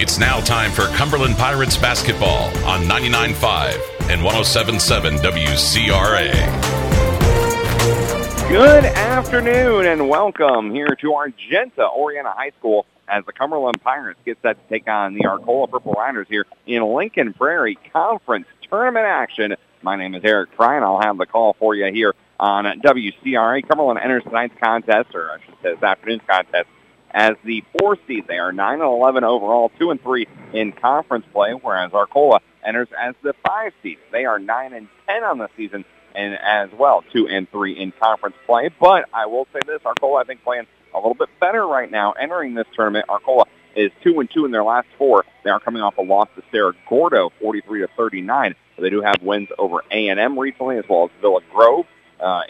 It's now time for Cumberland Pirates basketball on 99.5 and 107.7 WCRA. Good afternoon and welcome here to Argenta-Oreana High School as the Cumberland Pirates get set to take on the Arcola Purple Riders here in Lincoln Prairie Conference Tournament action. My name is Eric Fry, and I'll have the call for you here on WCRA. Cumberland enters tonight's contest, or I should say this afternoon's contest, as the fourth seed. They are 9-11 overall, 2-3 in conference play, whereas Arcola enters as the 5 seed. They are 9-10 on the season, and as well 2-3 in conference play. But I will say this, Arcola, I think, playing a little bit better right now entering this tournament. Arcola is 2-2 in their last 4. They are coming off a loss to Sarah Gordo, 43-39. They do have wins over A&M recently, as well as Villa Grove,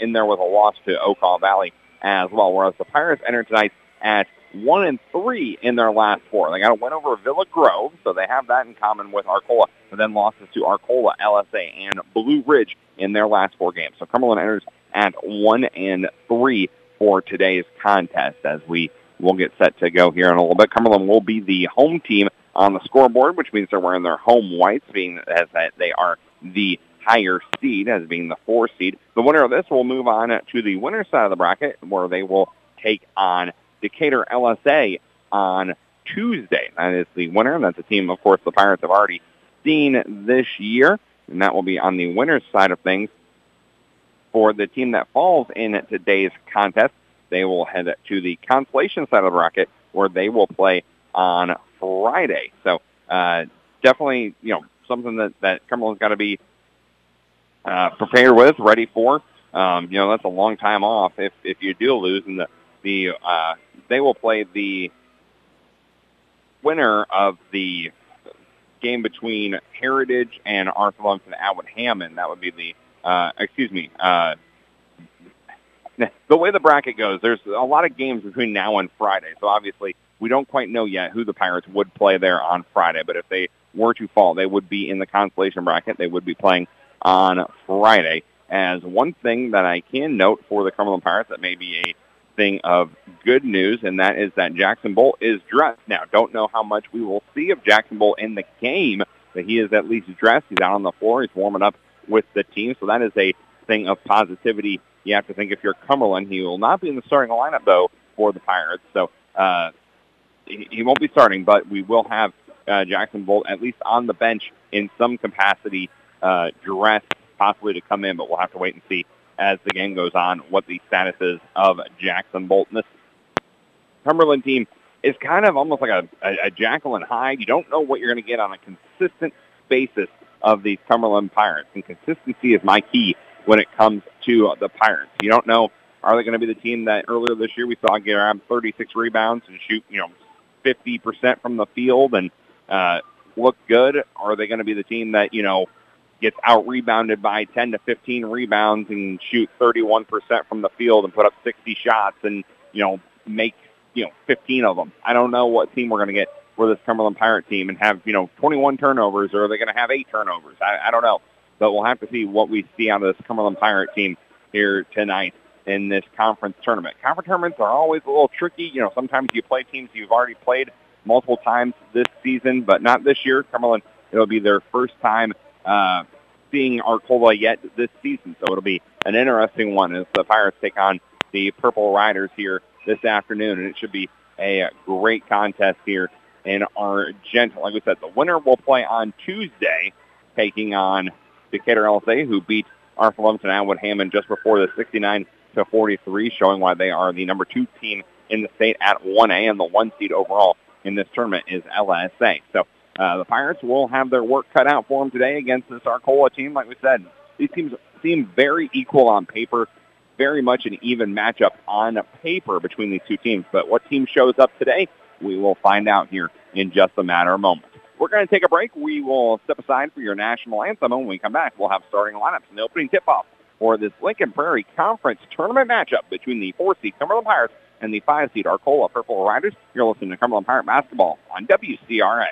in there with a loss to Ocaw Valley as well, whereas the Pirates enter tonight at 1-3 in their last 4. They got a win over Villa Grove, so they have that in common with Arcola, but then losses to Arcola, LSA, and Blue Ridge in their last 4 games. So Cumberland enters at 1-3 for today's contest, as we will get set to go here in a little bit. Cumberland will be the home team on the scoreboard, which means they're wearing their home whites, being as that they are the higher seed, as being the 4 seed. The winner of this will move on to the winner's side of the bracket, where they will take on Decatur LSA on Tuesday. That is the winner, and that's a team, of course, the Pirates have already seen this year, and that will be on the winner's side of things. For the team that falls in today's contest, they will head to the consolation side of the bracket, where they will play on Friday. So definitely, you know, something that Cumberland's got to be prepared with, ready for. You know, that's a long time off if you do lose, and the they will play the winner of the game between Heritage and Arthur Lumsden Atwood Hammond. That would be the way the bracket goes, there's a lot of games between now and Friday. So obviously we don't quite know yet who the Pirates would play there on Friday, but if they were to fall, they would be in the consolation bracket. They would be playing on Friday. As one thing that I can note for the Cumberland Pirates that may be a thing of good news, and that is that Jackson Bolt is dressed now. Don't know how much we will see of Jackson Bolt in the game, but he is at least dressed. He's out on the floor. He's warming up with the team, so that is a thing of positivity. You have to think if you're Cumberland, he will not be in the starting lineup, though, for the Pirates. So he won't be starting, but we will have Jackson Bolt at least on the bench in some capacity, dressed possibly to come in, but we'll have to wait and see as the game goes on what the status is of Jackson Bolt. And this Cumberland team is kind of almost like a Jekyll and Hyde. You don't know what you're going to get on a consistent basis of these Cumberland Pirates, and consistency is my key when it comes to the Pirates. You don't know, are they going to be the team that earlier this year we saw get around 36 rebounds and shoot, 50% from the field and look good? Or are they going to be the team that, gets out-rebounded by 10 to 15 rebounds and shoot 31% from the field and put up 60 shots and, make, 15 of them? I don't know what team we're going to get for this Cumberland Pirate team and have, 21 turnovers, or are they going to have 8 turnovers? I don't know. But we'll have to see what we see out of this Cumberland Pirate team here tonight in this conference tournament. Conference tournaments are always a little tricky. Sometimes you play teams you've already played multiple times this season, but not this year. Cumberland, it'll be their first time seeing Arcola yet this season, so it'll be an interesting one as the Pirates take on the Purple Riders here this afternoon, and it should be a great contest here in Argenta. Like we said, the winner will play on Tuesday, taking on Decatur LSA, who beat Arthur Lumsden Atwood Hammond just before the 69-43, showing why they are the number 2 team in the state at 1A, and the 1 seed overall in this tournament is LSA. So the Pirates will have their work cut out for them today against this Arcola team. Like we said, these teams seem very equal on paper, very much an even matchup on paper between these two teams. But what team shows up today, we will find out here in just a matter of moments. We're going to take a break. We will step aside for your national anthem, and when we come back, we'll have starting lineups and the opening tip-off for this Lincoln Prairie Conference tournament matchup between the 4-seed Cumberland Pirates and the 5-seed Arcola Purple Riders. You're listening to Cumberland Pirate Basketball on WCRA.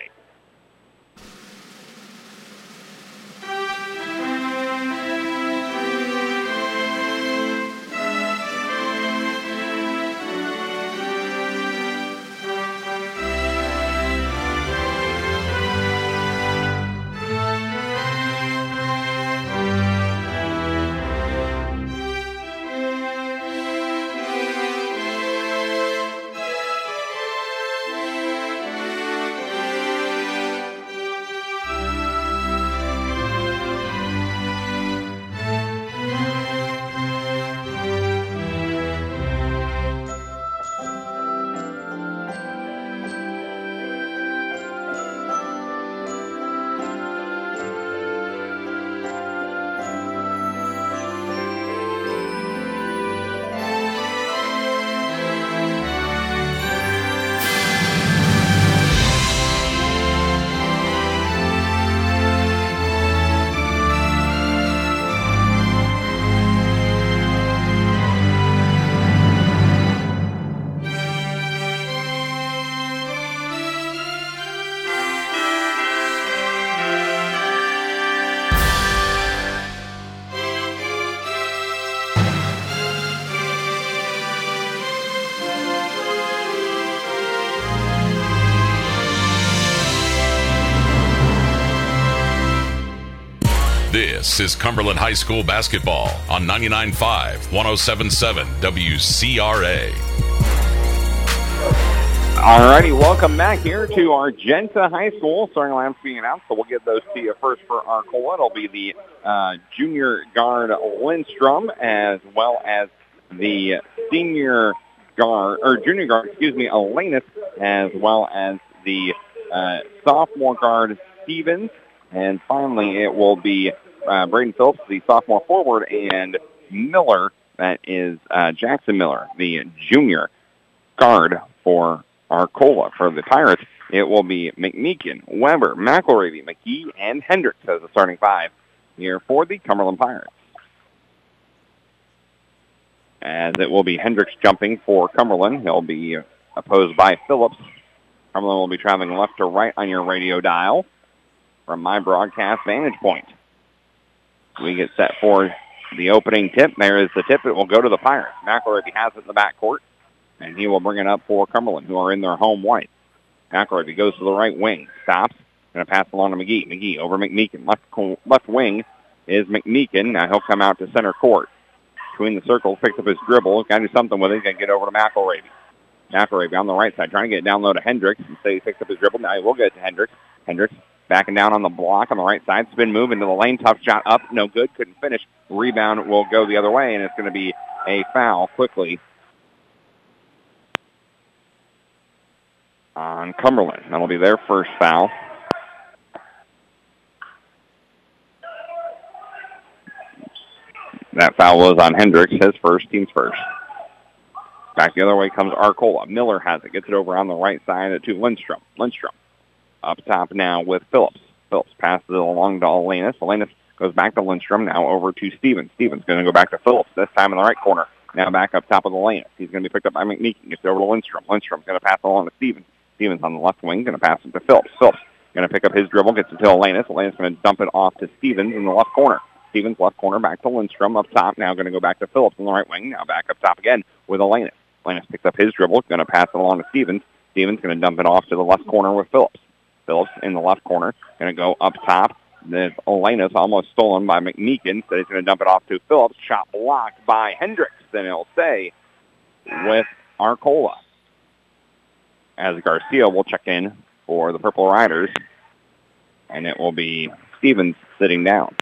This is Cumberland High School basketball on 99.5, 107.7 WCRA. All righty, welcome back here to Argenta High School. Starting lineups being announced, so we'll get those to you first for Arcola. It'll be the junior guard Lindstrom, as well as the junior guard, Alanis, as well as the sophomore guard Stevens. And finally, it will be Braden Phillips, the sophomore forward, and Miller, that is Jackson Miller, the junior guard for Arcola. For the Pirates, it will be McMeekin, Weber, McElravey, McGee, and Hendricks as the starting five here for the Cumberland Pirates. As it will be Hendricks jumping for Cumberland. He'll be opposed by Phillips. Cumberland will be traveling left to right on your radio dial. From my broadcast vantage point, we get set for the opening tip. There is the tip. It will go to the Pirates. McElravey has it in the backcourt, and he will bring it up for Cumberland, who are in their home white. McElravey goes to the right wing, stops, going to pass along to McGee. McGee over McMeekin. Left wing is McMeekin. Now he'll come out to center court. Between the circles, picks up his dribble. Got to do something with it. He's going to get over to McElravey. McElravey on the right side, trying to get it down low to Hendricks. Instead, he picks up his dribble. Now he will get it to Hendricks. Hendricks backing down on the block on the right side. Spin move into the lane. Tough shot up. No good. Couldn't finish. Rebound will go the other way, and it's going to be a foul quickly on Cumberland. That'll be their first foul. That foul was on Hendricks. His first, team's first. Back the other way comes Arcola. Miller has it. Gets it over on the right side to Lindstrom. Lindstrom up top now with Phillips. Phillips passes it along to Alanis. Alanis goes back to Lindstrom, now over to Stevens. Stevens going to go back to Phillips, this time in the right corner. Now back up top of Alanis. He's going to be picked up by McNeekin. It's over to Lindstrom. Lindstrom's going to pass it along to Stevens. Stevens on the left wing, going to pass it to Phillips. Phillips going to pick up his dribble, gets it to Alanis. Alanis going to dump it off to Stevens in the left corner. Stevens left corner back to Lindstrom up top. Now going to go back to Phillips in the right wing. Now back up top again with Alanis. Alanis picks up his dribble, going to pass it along to Stevens. Stevens going to dump it off to the left corner with Phillips. Phillips in the left corner, going to go up top. There's Alanis, almost stolen by McMeekin, so he's going to dump it off to Phillips. Shot blocked by Hendricks, and it'll stay with Arcola. As Garcia will check in for the Purple Riders, and it will be Stevens sitting down.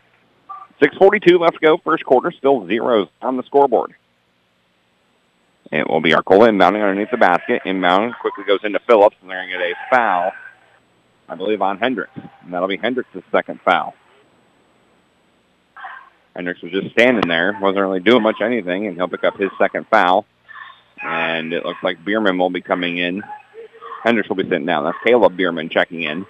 6:42 left to go, first quarter, still zeros on the scoreboard. It will be Arcola inbounding underneath the basket. Inbound quickly goes into Phillips, and they're going to get a foul, I believe, on Hendricks. And that'll be Hendricks' second foul. Hendricks was just standing there, wasn't really doing much anything, and he'll pick up his second foul. And it looks like Bierman will be coming in. Hendricks will be sitting down. That's Caleb Bierman checking in.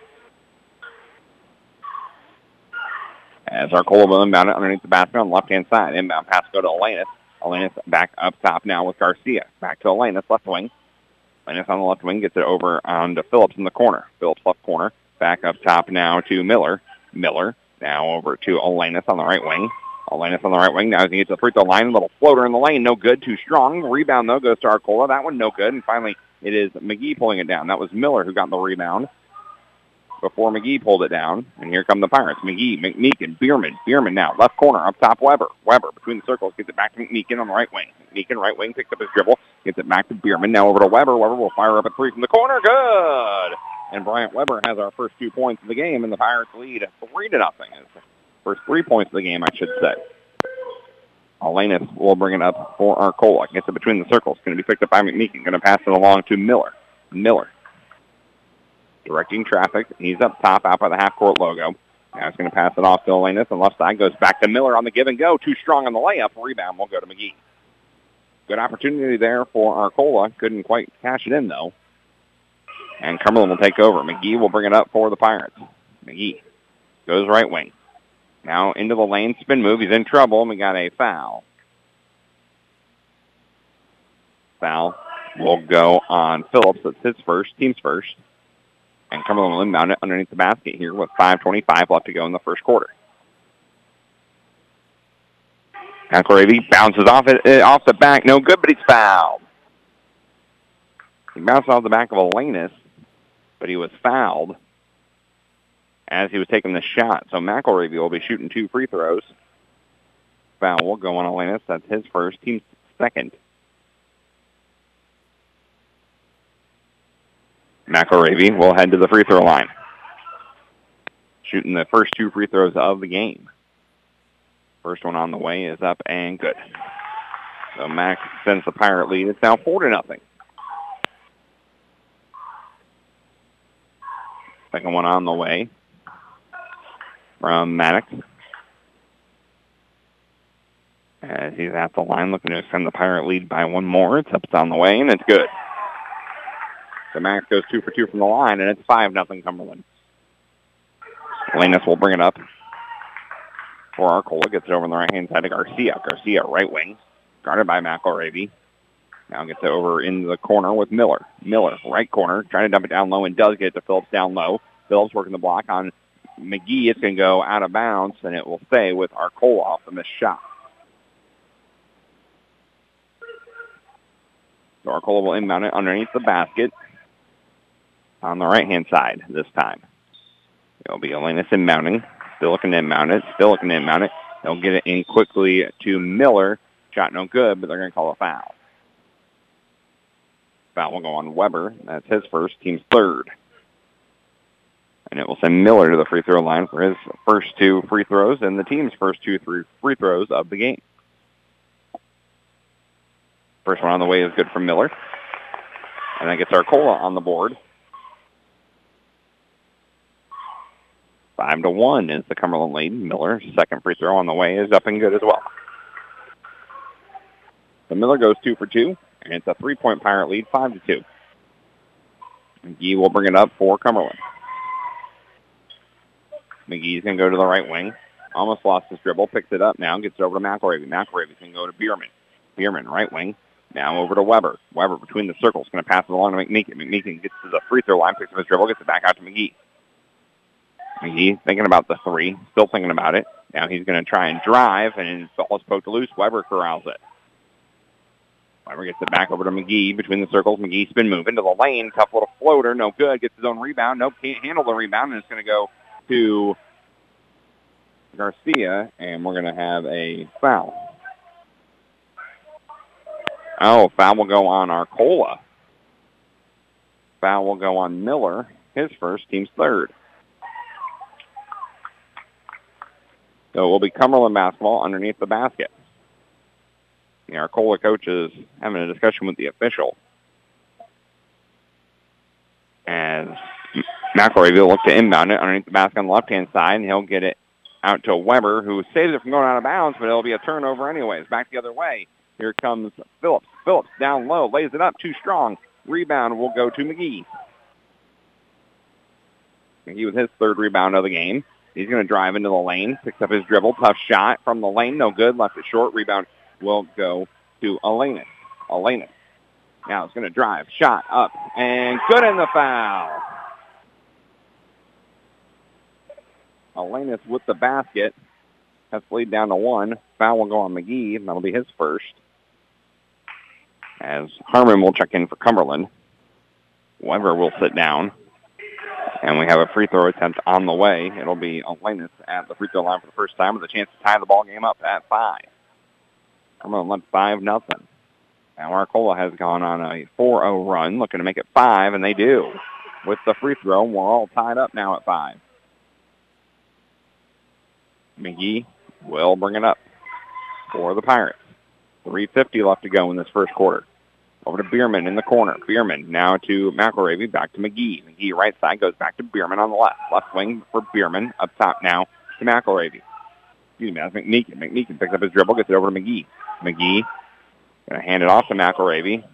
As Arcola will inbound it underneath the basket on the left-hand side. Inbound pass go to Alanis. Alanis back up top now with Garcia. Back to Alanis, left wing. Alanis on the left wing gets it over onto Phillips in the corner. Phillips left corner. Back up top now to Miller. Miller now over to Alanis on the right wing. Alanis on the right wing. Now he gets to the free throw line. A little floater in the lane. No good. Too strong. Rebound, though, goes to Arcola. That one no good. And finally, it is McGee pulling it down. That was Miller who got the rebound before McGee pulled it down. And here come the Pirates. McGee, McMeekin, Bierman. Bierman now. Left corner. Up top, Weber. Weber between the circles. Gets it back to McMeekin on the right wing. McMeekin, right wing, picks up his dribble. Gets it back to Bierman. Now over to Weber. Weber will fire up a three from the corner. Good! And Bryant Weber has our first 2 points of the game, and the Pirates lead 3-0. First 3 points of the game, I should say. Alanis will bring it up for Arcola. Gets it between the circles. Going to be picked up by McMeekin. Going to pass it along to Miller. Miller directing traffic. He's up top, out by the half-court logo. Now he's going to pass it off to Alanis, and left side goes back to Miller on the give-and-go. Too strong on the layup. Rebound will go to McGee. Good opportunity there for Arcola. Couldn't quite cash it in, though. And Cumberland will take over. McGee will bring it up for the Pirates. McGee goes right wing. Now into the lane. Spin move. He's in trouble, and we got a foul. Foul will go on Phillips. That's his first, team's first. And Cumberland will inbound it underneath the basket here with 5:25 left to go in the first quarter. McElravey bounces off the back. No good, but he's fouled. He bounced off the back of Alanis, but he was fouled as he was taking the shot. So McElravey will be shooting two free throws. Foul going on Alanis. That's his first, team's second. McElravey will head to the free throw line, shooting the first two free throws of the game. First one on the way is up and good. So Mac sends the Pirate lead. It's now 4-0. Second one on the way from Maddox. As he's at the line, looking to extend the Pirate lead by one more. It's up, it's on the way, and it's good. So Max goes 2 for 2 from the line, and it's 5-0 Cumberland. Alanis will bring it up for Arcola. Gets it over on the right-hand side to Garcia. Garcia, right wing, guarded by McElravey. Now gets it over in the corner with Miller. Miller, right corner, trying to dump it down low and does get it to Phillips down low. Phillips working the block on McGee. It's going to go out of bounds, and it will stay with Arcola off the missed shot. So Arcola will inbound it underneath the basket on the right-hand side this time. It'll be Alanis inbounding. Still looking to inbound it. Still looking to inbound it. They'll get it in quickly to Miller. Shot no good, but they're going to call a foul. Foul will go on Weber. That's his first, team's third. And it will send Miller to the free throw line for his first two free throws and the team's first two free throws of the game. First one on the way is good for Miller. And that gets Arcola on the board. 5-1 is the Cumberland lead. Miller, second free throw on the way is up and good as well. So Miller goes 2 for 2, and it's a three-point Pirate lead, 5-2. McGee will bring it up for Cumberland. McGee's going to go to the right wing. Almost lost his dribble, picks it up now, gets it over to McElravey. McElravey's going to go to Bierman. Bierman, right wing. Now over to Weber. Weber between the circles. Going to pass it along to McMeekin. McMeekin gets to the free throw line, picks up his dribble, gets it back out to McGee. McGee thinking about the three. Still thinking about it. Now he's going to try and drive, and his ball is poked loose. Weber corrals it. Weber gets it back over to McGee between the circles. McGee spin move into the lane. Tough little floater. No good. Gets his own rebound. Nope, can't handle the rebound, and it's going to go to Garcia, and we're going to have a foul. Oh, foul will go on Arcola. Foul will go on Miller. His first, team's third. So it will be Cumberland basketball underneath the basket. The Arcola coach is having a discussion with the official. As McElravey will look to inbound it underneath the basket on the left-hand side, and he'll get it out to Weber, who saves it from going out of bounds, but it'll be a turnover anyways. Back the other way. Here comes Phillips. Phillips down low, lays it up, too strong. Rebound will go to McGee. McGee with his third rebound of the game. He's going to drive into the lane, picks up his dribble, tough shot from the lane, no good, left it short. Rebound will go to Alanis. Alanis now it's going to drive, shot up, and good in the foul. Alanis with the basket. That's lead down to one. Foul will go on McGee, and that'll be his first. As Harmon will check in for Cumberland. Weber will sit down. And we have a free throw attempt on the way. It'll be Alanis at the free throw line for the first time with a chance to tie the ball game up at 5. Cumberland led 5-0. Now Arcola has gone on a 4-0 run, looking to make it 5, and they do. With the free throw, we're all tied up now at 5. McGee will bring it up for the Pirates. 3:50 left to go in this first quarter. Over to Bierman in the corner. Bierman now to McElravey, back to McGee. McGee right side goes back to Bierman on the left. Left wing for Bierman, up top now to McElravey. Excuse me, that's McMeekin. McMeekin picks up his dribble, gets it over to McGee. McGee going to hand it off to McElravey.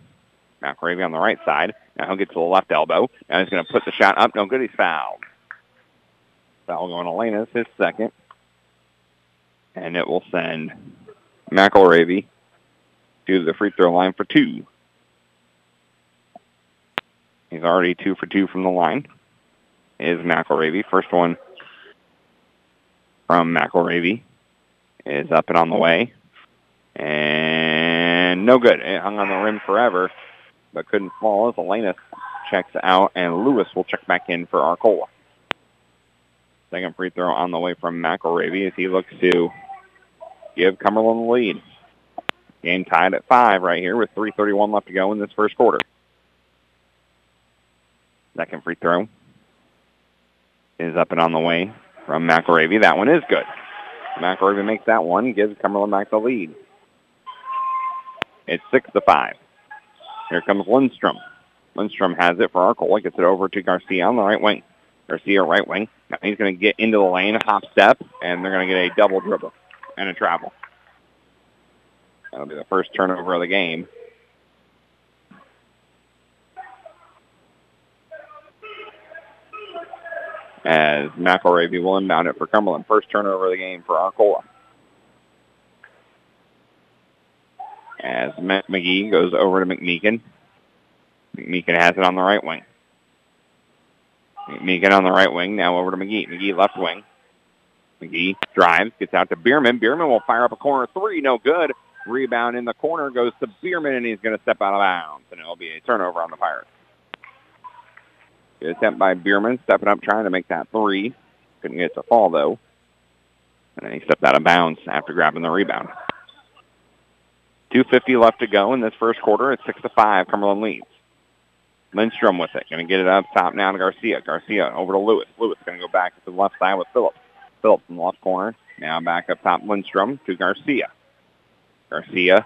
McElravey on the right side. Now he'll get to the left elbow. Now he's going to put the shot up. No good, he's fouled. Foul going to Alanis, his second. And it will send McElravey to the free throw line for 2. He's already 2 for 2 from the line. Is McElravey. First one from McElravey is up and on the way. And no good. It hung on the rim forever, but couldn't fall as Alanis checks out, and Lewis will check back in for Arcola. Second free throw on the way from McElravey as he looks to give Cumberland the lead. Game tied at 5 right here with 3:31 left to go in this first quarter. Second free throw is up and on the way from McElravey. That one is good. McElravey makes that one, gives Cumberland back the lead. It's 6-5. Here comes Lindstrom. Lindstrom has it for Arcola. Gets it over to Garcia on the right wing. Garcia right wing. Now he's going to get into the lane, hop step, and they're going to get a double dribble and a travel. That'll be the first turnover of the game. As McElravey will inbound it for Cumberland. First turnover of the game for Arcola. As McGee goes over to McMeekin. McMeekin has it on the right wing. McMeekin on the right wing, now over to McGee. McGee left wing. McGee drives, gets out to Bierman. Bierman will fire up a corner three, no good. Rebound in the corner goes to Bierman, and he's going to step out of bounds, and it'll be a turnover on the Pirates. Good attempt by Bierman, stepping up, trying to make that three. Couldn't get it to fall, though. And then he stepped out of bounds after grabbing the rebound. 2:50 left to go in this first quarter. It's 6-5. Cumberland leads. Lindstrom with it. Going to get it up top now to Garcia. Garcia over to Lewis. Lewis going to go back to the left side with Phillips. Phillips in the left corner. Now back up top, Lindstrom to Garcia. Garcia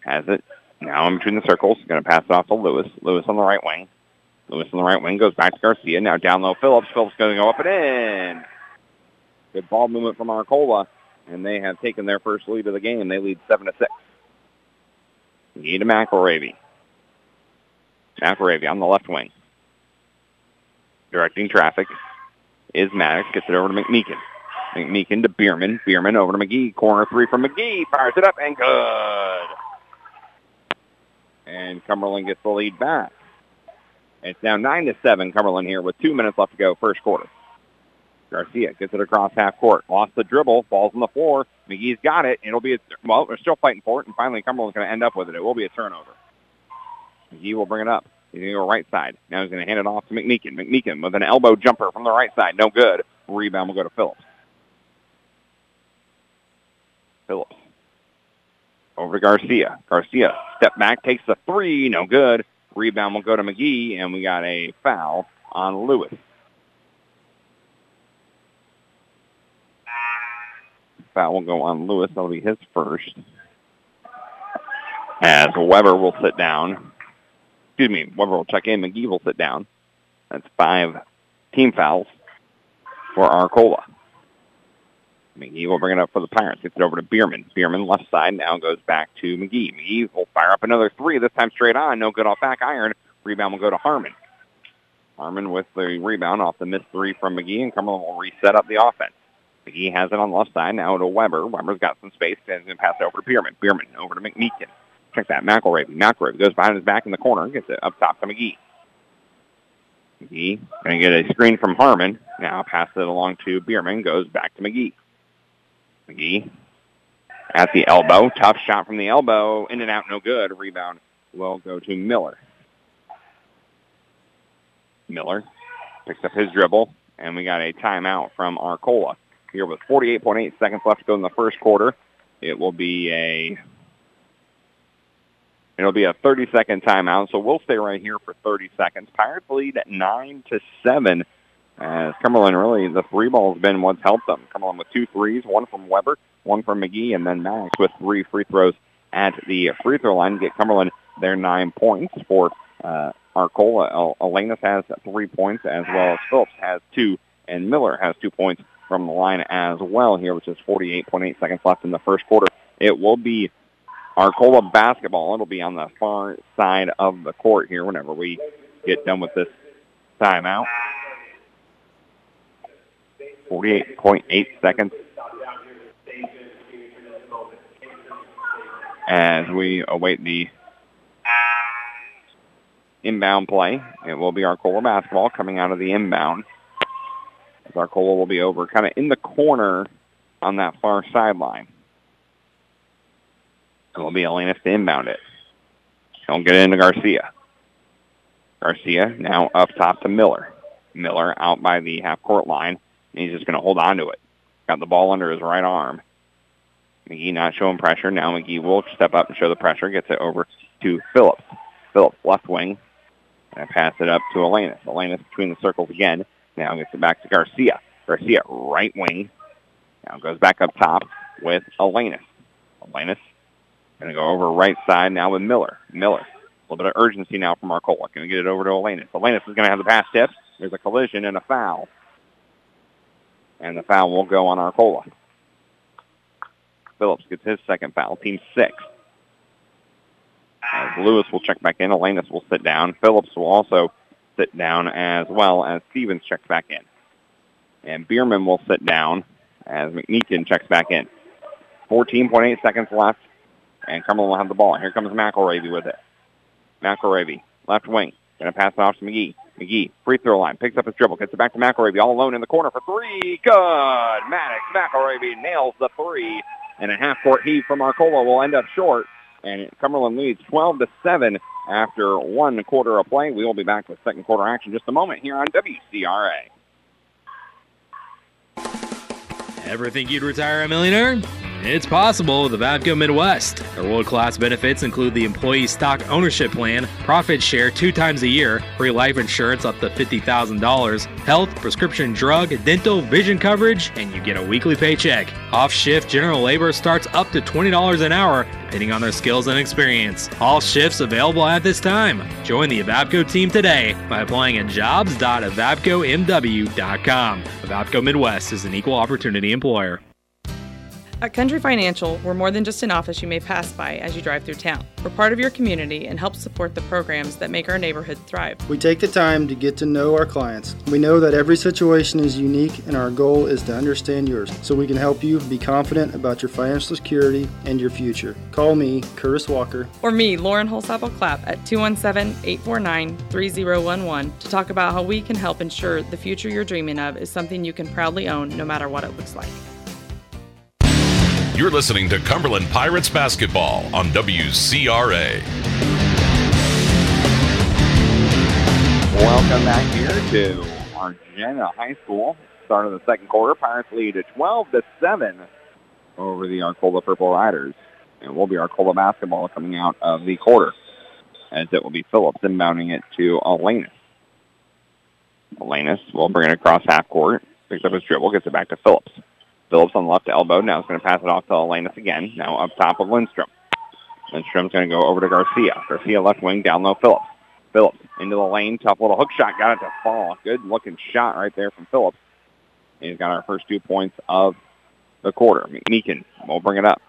has it. Now in between the circles. Going to pass it off to Lewis. Lewis on the right wing. Lewis on the right wing goes back to Garcia. Now down low, Phillips. Phillips going to go up and in. Good ball movement from Arcola, and they have taken their first lead of the game. They lead 7-6. McGee to McElravey. McElravey on the left wing. Directing traffic is Maddox. Gets it over to McMeekin. McMeekin to Bierman. Bierman over to McGee. Corner three from McGee. Fires it up and good. And Cumberland gets the lead back. It's now 9-7. Cumberland here with 2 minutes left to go, first quarter. Garcia gets it across half court. Lost the dribble. Falls on the floor. McGee's got it. It'll be a, well, they're still fighting for it, and finally Cumberland's going to end up with it. It will be a turnover. McGee will bring it up. He's going to go right side. Now he's going to hand it off to McMeekin. McMeekin with an elbow jumper from the right side. No good. Rebound will go to Phillips. Phillips over to Garcia. Garcia, step back, takes the three. No good. Rebound will go to McGee, and we got a foul on Lewis. Foul will go on Lewis. That'll be his first. As Weber will sit down. Excuse me, Weber will check in. McGee will sit down. That's 5 team fouls for Arcola. McGee will bring it up for the Pirates. Gets it over to Bierman. Bierman left side now goes back to McGee. McGee will fire up another three, this time straight on. No good off back iron. Rebound will go to Harmon. Harmon with the rebound off the missed three from McGee, and Cumberland will reset up the offense. McGee has it on the left side now to Weber. Weber's got some space and then pass it over to Bierman. Bierman over to McMeekin. Check that, McElravey. McElravey goes behind his back in the corner and gets it up top to McGee. McGee going to get a screen from Harmon. Now passes it along to Bierman. Goes back to McGee. McGee at the elbow. Tough shot from the elbow. In and out, no good. Rebound will go to Miller. Miller picks up his dribble, and we got a timeout from Arcola. Here with 48.8 seconds left to go in the first quarter. It'll be a 30-second timeout, so we'll stay right here for 30 seconds. Pirates lead at 9-7. As Cumberland, really, the three ball has been what's helped them. Cumberland with 2 threes, one from Weber, one from McGee, and then Maddox with 3 free throws at the free throw line. Get Cumberland their 9 points for Arcola. Alanis has 3 points, as well as Phillips has 2, and Miller has 2 points from the line as well here, which is 48.8 seconds left in the first quarter. It will be Arcola basketball. It'll be on the far side of the court here whenever we get done with this timeout. 48.8 seconds as we await the inbound play. It will be Arcola basketball coming out of the inbound. As Arcola will be over kind of in the corner on that far sideline. It'll be Alanis to inbound it. He'll get into Garcia. Garcia now up top to Miller. Miller out by the half-court line. and he's just going to hold on to it. Got the ball under his right arm. McGee not showing pressure. Now McGee will step up and show the pressure. Gets it over to Phillips. Phillips, left wing. And pass it up to Alanis. Alanis between the circles again. Now gets it back to Garcia. Garcia, right wing. Now goes back up top with Alanis. Alanis going to go over right side now with Miller. Miller, a little bit of urgency now from Arcola. Going to get it over to Alanis. Alanis is going to have the pass tipped. There's a collision and a foul. And the foul will go on Arcola. Phillips gets his second foul, team 6. As Lewis will check back in, Alanis will sit down. Phillips will also sit down as well as Stevens checks back in. And Bierman will sit down as McMeekin checks back in. 14.8 seconds left, and Cumberland will have the ball. Here comes McElravey with it. McElravey, left wing, going to pass it off to McGee. McGee, free throw line, picks up his dribble, gets it back to McElravey, all alone in the corner for three. Good! Maddox, McElravey nails the three. And a half-court heave from Arcola will end up short. And Cumberland leads 12-7 after one quarter of play. We will be back with second quarter action just a moment here on WCRA. Ever think you'd retire a millionaire? It's possible with Evapco Midwest. Their world-class benefits include the employee stock ownership plan, profit share 2 times a year, free life insurance up to $50,000, health, prescription drug, dental, vision coverage, and you get a weekly paycheck. Off-shift general labor starts up to $20 an hour, depending on their skills and experience. All shifts available at this time. Join the Evapco team today by applying at jobs.evapcomw.com. Evapco Midwest is an equal opportunity employer. At Country Financial, we're more than just an office you may pass by as you drive through town. We're part of your community and help support the programs that make our neighborhood thrive. We take the time to get to know our clients. We know that every situation is unique, and our goal is to understand yours so we can help you be confident about your financial security and your future. Call me, Curtis Walker. Or me, Lauren Holzapfel-Clapp, at 217-849-3011 to talk about how we can help ensure the future you're dreaming of is something you can proudly own no matter what it looks like. You're listening to Cumberland Pirates Basketball on WCRA. Welcome back here to Argenta High School. Start of the second quarter. Pirates lead 12-7 over the Arcola Purple Riders. And will be Arcola basketball coming out of the quarter, as it will be Phillips inbounding it to Alanis. Alanis will bring it across half court. Picks up his dribble. Gets it back to Phillips. Phillips on the left elbow. Now he's going to pass it off to Alanis again. Now up top of Lindstrom. Lindstrom's going to go over to Garcia. Garcia left wing, down low Phillips. Phillips into the lane. Tough little hook shot. Got it to fall. Good looking shot right there from Phillips. He's got our first 2 points of the quarter. McMeekin will bring it up.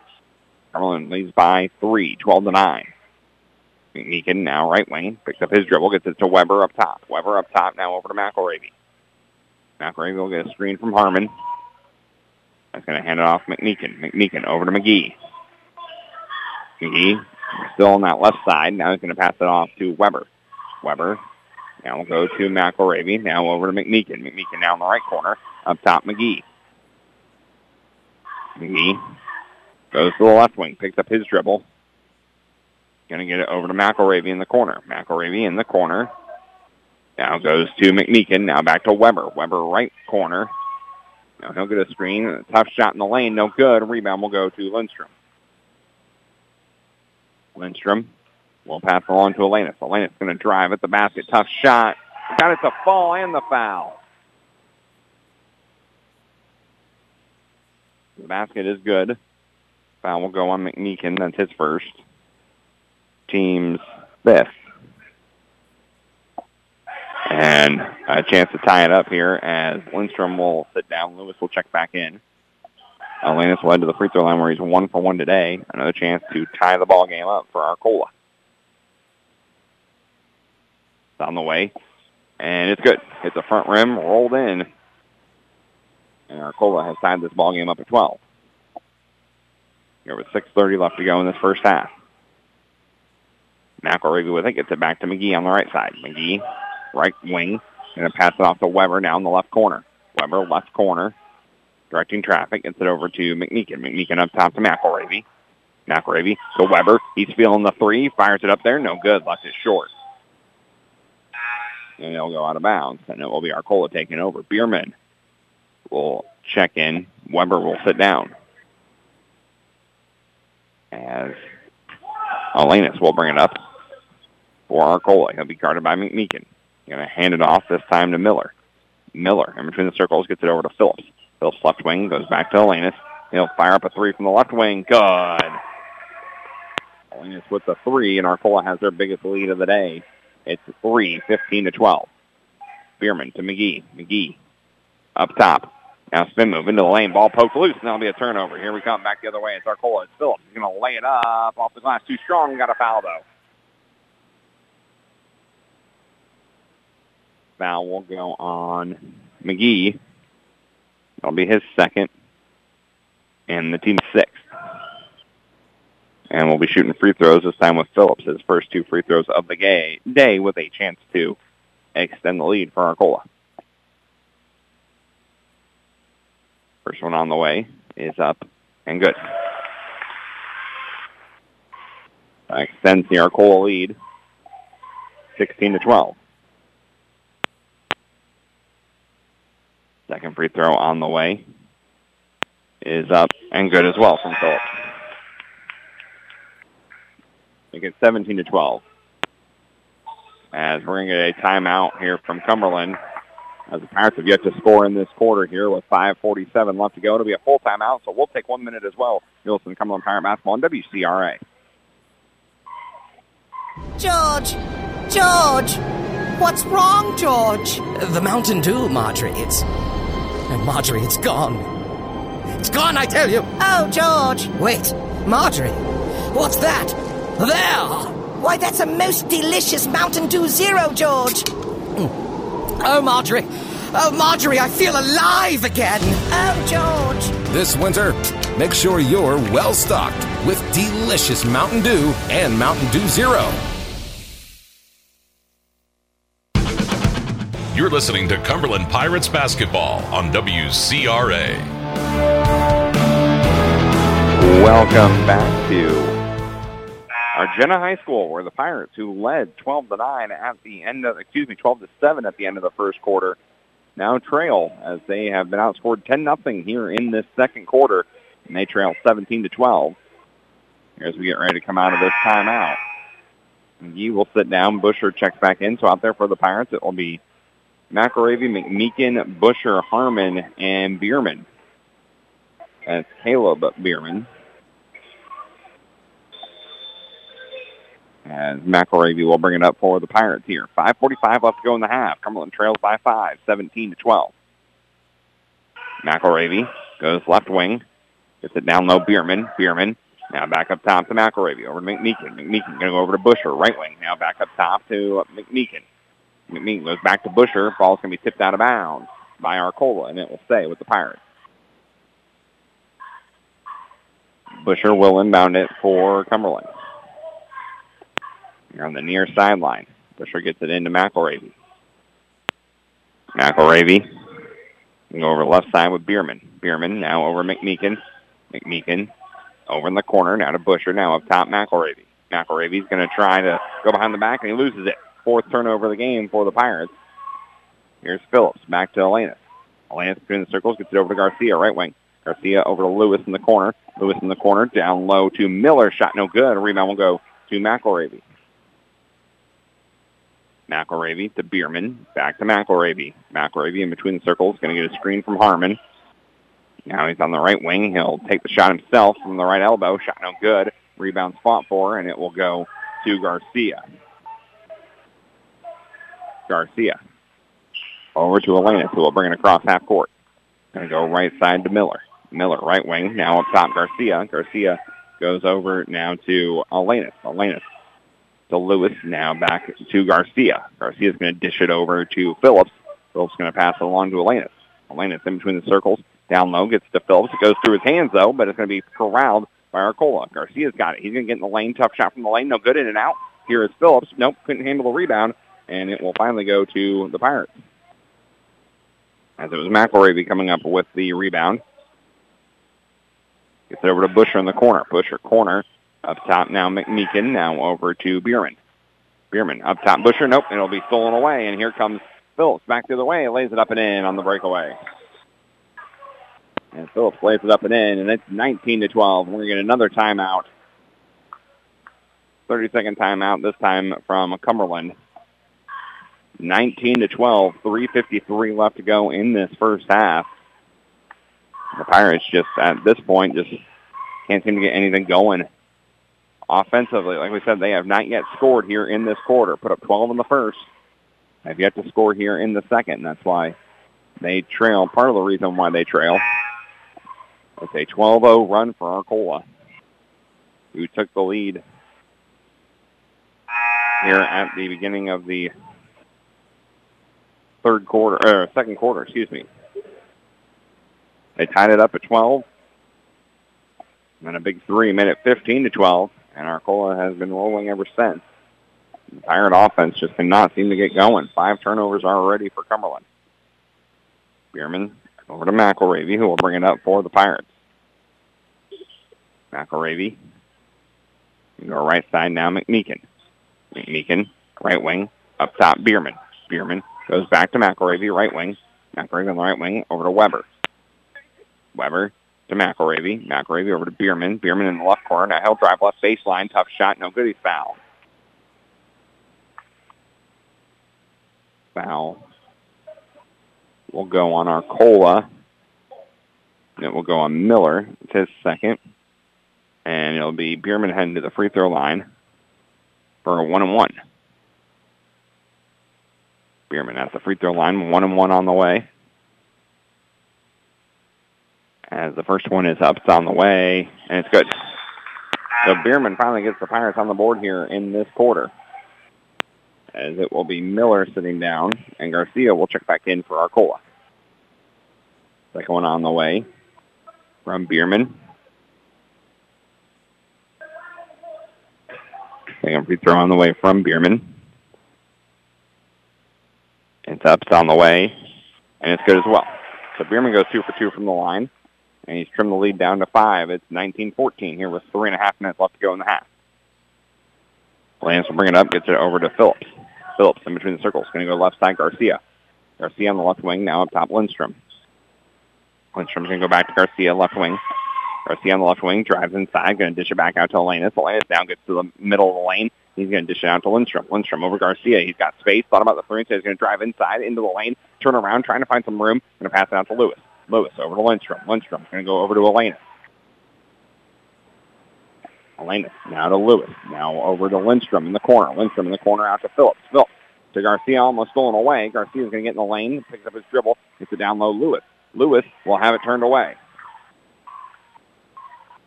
Cumberland leads by 3, 12-9. McMeekin now right wing. Picks up his dribble. Gets it to Weber up top. Weber up top now over to McElravey. McElravey will get a screen from Harmon. That's going to hand it off to McMeekin. McMeekin over to McGee. McGee still on that left side. Now he's going to pass it off to Weber. Weber now will go to McElravey. Now over to McMeekin. McMeekin now in the right corner. Up top, McGee. McGee goes to the left wing. Picks up his dribble. Going to get it over to McElravey in the corner. McElravey in the corner. Now goes to McMeekin. Now back to Weber. Weber right corner. Now he'll get a screen. A tough shot in the lane. No good. Rebound will go to Lindstrom. Lindstrom will pass along to Alanis. Alanis going to drive at the basket. Tough shot. Got it to fall and the foul. The basket is good. Foul will go on McMeekin. That's his first. Team's 5th. And a chance to tie it up here as Lindstrom will sit down. Lewis will check back in. Alanis led to the free throw line where he's 1 for 1 today. Another chance to tie the ball game up for Arcola. It's on the way. And it's good. Hits the front rim, rolled in. And Arcola has tied this ball game up at 12. Here with 6:30 left to go in this first half. McElravey with it. Gets it back to McGee on the right side. McGee. Right wing, going to pass it off to Weber now in the left corner. Weber, left corner, directing traffic, gets it over to McMeekin. McMeekin up top to McElravey. McElravey to Weber. He's feeling the three, fires it up there. No good, left it short. And it'll go out of bounds, and it will be Arcola taking over. Bierman will check in. Weber will sit down. As Alanis will bring it up for Arcola. He'll be guarded by McMeekin. Going to hand it off this time to Miller. Miller, in between the circles, gets it over to Phillips. Phillips left wing, goes back to Alanis. He'll fire up a three from the left wing. Good. Alanis with the three, and Arcola has their biggest lead of the day. It's 3-15-12. Bierman to McGee. McGee up top. Now spin move into the lane. Ball poked loose, and that'll be a turnover. Here we come back the other way. It's Arcola. It's Phillips. He's going to lay it up off the glass. Too strong. Got a foul, though. Foul will go on McGee. That'll be his second. And the team's sixth. And we'll be shooting free throws this time with Phillips. His first two free throws of the day with a chance to extend the lead for Arcola. First one on the way is up and good. That extends the Arcola lead, 16-12. Second free throw on the way is up and good as well from Phillips. Make it 17-12. As we're going to get a timeout here from Cumberland. As the Pirates have yet to score in this quarter here with 5:47 left to go. It'll be a full timeout, so we'll take 1 minute as well. You'll listen to Cumberland Pirate Basketball on WCRA. George! George! What's wrong, George? The Mountain Dew, Marjorie. Marjorie, it's gone. It's gone, I tell you! Oh, George! Wait, Marjorie, what's that? There! Why, that's a most delicious Mountain Dew Zero, George. Oh, Marjorie, I feel alive again. Oh, George. This winter, make sure you're well-stocked with delicious Mountain Dew and Mountain Dew Zero. You're listening to Cumberland Pirates Basketball on WCRA. Welcome back to Argenta High School, where the Pirates, who led 12-9 at the end of, 12-7 at the end of the first quarter, now trail as they have been outscored 10-0 here in this second quarter, and they trail 17-12. As we get ready to come out of this timeout, McGee will sit down. Busher checks back in, so out there for the Pirates it will be McElravey, McMeekin, Busher, Harmon, and Bierman. That's Caleb Bierman. As McElravey will bring it up for the Pirates here. 5:45 left to go in the half. Cumberland trails by 5, 17-12. McElravey goes left wing. Gets it down low, Bierman. Bierman now back up top to McElravey. Over to McMeekin. McMeekin going to go over to Busher. Right wing now back up top to McMeekin. McMeekin goes back to Busher. Ball's going to be tipped out of bounds by Arcola, and it will stay with the Pirates. Busher will inbound it for Cumberland. You're on the near sideline. Busher gets it into McElravey. McElravey go over the left side with Bierman. Bierman now over McMeekin. McMeekin over in the corner now to Busher. Now up top McElravey. McElravey's going to try to go behind the back, and he loses it. Fourth turnover of the game for the Pirates. Here's Phillips back to Alanis. Alanis between the circles gets it over to Garcia, right wing. Garcia over to Lewis in the corner. Lewis in the corner down low to Miller. Shot no good. Rebound will go to McElravey. McElravey to Bierman, back to McElravey. McElravey in between the circles, going to get a screen from Harmon. Now he's on the right wing. He'll take the shot himself from the right elbow. Shot no good. Rebound's fought for, and it will go to Garcia. Garcia over to Alanis, who will bring it across half court. Going to go right side to Miller. Miller, right wing. Now up top, Garcia. Garcia goes over now to Alanis. Alanis to Lewis, now back to Garcia. Garcia's going to dish it over to Phillips. Phillips going to pass it along to Alanis. Alanis in between the circles. Down low, gets to Phillips. It goes through his hands, though, but it's going to be corralled by Arcola. Garcia's got it. He's going to get in the lane. Tough shot from the lane. No good, in and out. Here is Phillips. Nope, couldn't handle the rebound, and it will finally go to the Pirates. As it was McElravey coming up with the rebound. Gets it over to Busher in the corner. Busher, corner. Up top now, McMeekin, now over to Bierman. Bierman up top, Busher, nope, it'll be stolen away, and here comes Phillips back the other way, lays it up and in on the breakaway. And Phillips plays it up and in, and it's 19-12. We're going to get another timeout. 30-second timeout, this time from Cumberland. 19-12, 3:53 left to go in this first half. The Pirates just, at this point, just can't seem to get anything going. Offensively, like we said, they have not yet scored here in this quarter. Put up 12 in the first. Have yet to score here in the second. That's why they trail. Part of the reason why they trail. It's a 12-0 run for Arcola, who took the lead here at the beginning of the second quarter. Excuse me. They tied it up at 12, and a big three made it 15-12, and Arcola has been rolling ever since. The Pirate offense just cannot seem to get going. 5 turnovers already for Cumberland. Bierman over to McElravey, who will bring it up for the Pirates. McElravey. Go right side now, McMeekin. McMeekin, right wing, up top, Bierman. Bierman goes back to McElravey, right wing. McElravey on the right wing, over to Weber. Weber to McElravey. McElravey over to Bierman. Bierman in the left corner. Now he'll drive left baseline. Tough shot. No good. He's fouled. Foul. We'll go on Arcola. It will go on Miller. It's his second. And it'll be Bierman heading to the free throw line for a 1-and-1. Bierman at the free throw line. 1-and-1 on the way. As the first one is up, it's on the way, and it's good. So Bierman finally gets the Pirates on the board here in this quarter, as it will be Miller sitting down, and Garcia will check back in for Arcola. Second one on the way from Bierman. Second free throw on the way from Bierman. It's up, it's on the way, and it's good as well. So Bierman goes 2 for 2 from the line, and he's trimmed the lead down to 5. It's 19-14 here with 3.5 minutes left to go in the half. Lance will bring it up, gets it over to Phillips. Phillips in between the circles, going to go left side, Garcia. Garcia on the left wing, now up top, Lindstrom. Lindstrom's going to go back to Garcia, left wing. Garcia on the left wing, drives inside, going to dish it back out to Alanis. Alanis now gets to the middle of the lane. He's going to dish it out to Lindstrom. Lindstrom over Garcia. He's got space, thought about the three, so he's going to drive inside, into the lane, turn around, trying to find some room, going to pass it out to Lewis. Lewis over to Lindstrom. Lindstrom's going to go over to Alanis. Alanis now to Lewis. Now over to Lindstrom in the corner. Lindstrom in the corner out to Phillips. Phillips to Garcia, almost stolen away. Garcia's going to get in the lane, picks up his dribble, gets it down low, Lewis. Lewis will have it turned away.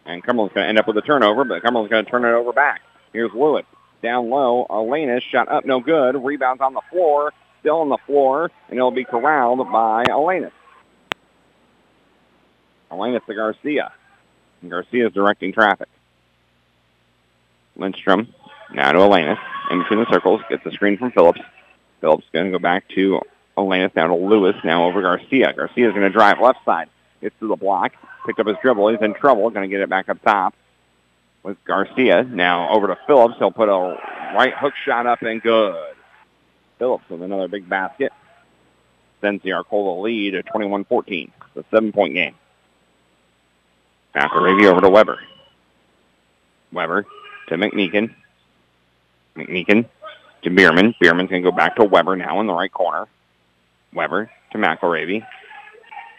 And Cumberland's going to end up with a turnover, but Cumberland's going to turn it over back. Here's Lewis. Down low, Alanis shot up, no good. Rebounds on the floor, still on the floor, and it'll be corralled by Alanis. Alanis to Garcia. And Garcia's directing traffic. Lindstrom now to Alanis. In between the circles, gets the screen from Phillips. Phillips going to go back to Alanis, now to Lewis, now over Garcia. Garcia's going to drive left side. Gets to the block. Picked up his dribble. He's in trouble. Going to get it back up top with Garcia. Now over to Phillips. He'll put a right hook shot up and good. Phillips with another big basket. Sends the Arcola lead at 21-14. It's a 7-point game. McElravey over to Weber. Weber to McMeekin. McMeekin to Bierman. Bierman's going to go back to Weber now in the right corner. Weber to McElravey.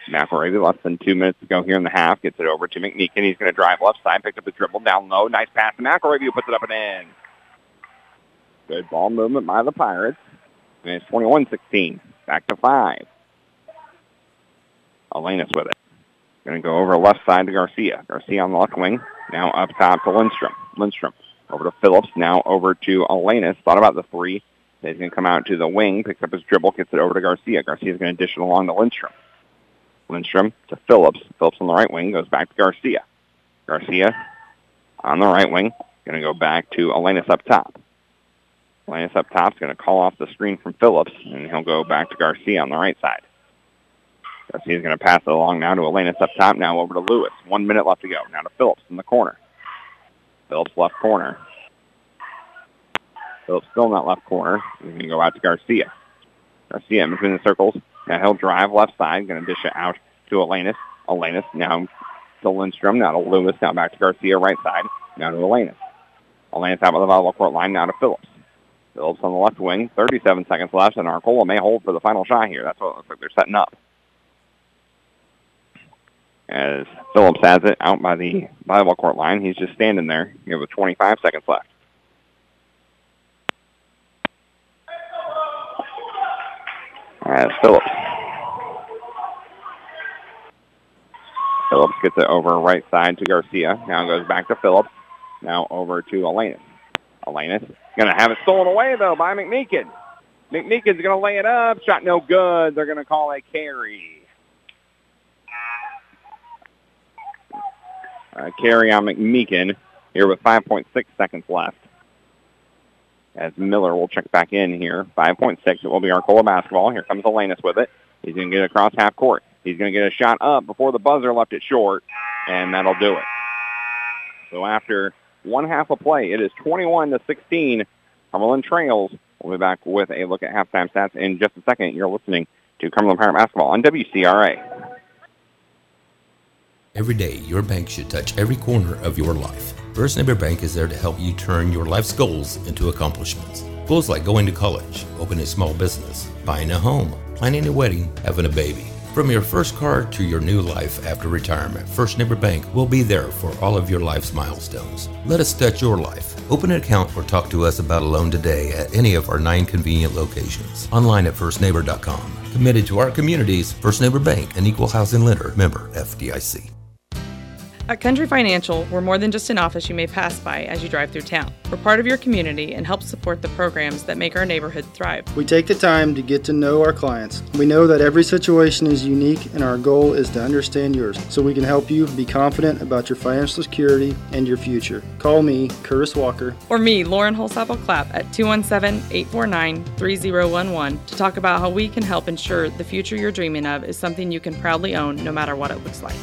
McElravey, less than 2 minutes to go here in the half, gets it over to McMeekin. He's going to drive left side, picked up the dribble down low. Nice pass to McElravey, who puts it up and in. Good ball movement by the Pirates. And it's 21-16. Back to 5. Alanis with it. Going to go over left side to Garcia. Garcia on the left wing. Now up top to Lindstrom. Lindstrom over to Phillips. Now over to Alanis. Thought about the three. He's going to come out to the wing. Picks up his dribble. Gets it over to Garcia. Garcia's going to dish it along to Lindstrom. Lindstrom to Phillips. Phillips on the right wing. Goes back to Garcia. Garcia on the right wing. Going to go back to Alanis up top. Alanis up top is going to call off the screen from Phillips. And he'll go back to Garcia on the right side. Garcia's going to pass it along now to Alanis up top, now over to Lewis. 1 minute left to go. Now to Phillips in the corner. Phillips left corner. Phillips still in that left corner. He's going to go out to Garcia. Garcia in between the circles. Now he'll drive left side. Going to dish it out to Alanis. Alanis now to Lindstrom, now to Loomis, now back to Garcia, right side, now to Alanis. Alanis out by the volleyball court line, now to Phillips. Phillips on the left wing, 37 seconds left, and Arcola may hold for the final shot here. That's what it looks like they're setting up. As Phillips has it out by the volleyball court line, he's just standing there with 25 seconds left. As Phillips gets it over right side to Garcia. Now goes back to Phillips. Now over to Alanis. Alanis going to have it stolen away, though, by McMeekin. McMeekin's going to lay it up. Shot no good. They're going to call a carry. A carry on McMeekin here with 5.6 seconds left. As Miller will check back in here. 5.6. It will be Arcola basketball. Here comes Alanis with it. He's going to get it across half court. He's going to get a shot up before the buzzer, left it short, and that'll do it. So after one half of play, it is 21-16. Cumberland trails. We'll be back with a look at halftime stats in just a second. You're listening to Cumberland Pirate Basketball on WCRA. Every day, your bank should touch every corner of your life. First Neighbor Bank is there to help you turn your life's goals into accomplishments. Goals like going to college, opening a small business, buying a home, planning a wedding, having a baby. From your first car to your new life after retirement, First Neighbor Bank will be there for all of your life's milestones. Let us touch your life. Open an account or talk to us about a loan today at any of our 9 convenient locations. Online at firstneighbor.com. Committed to our communities, First Neighbor Bank, an equal housing lender, member FDIC. At Country Financial, we're more than just an office you may pass by as you drive through town. We're part of your community and help support the programs that make our neighborhood thrive. We take the time to get to know our clients. We know that every situation is unique, and our goal is to understand yours so we can help you be confident about your financial security and your future. Call me, Curtis Walker. Or me, Lauren Holzapfel-Clapp, at 217-849-3011 to talk about how we can help ensure the future you're dreaming of is something you can proudly own no matter what it looks like.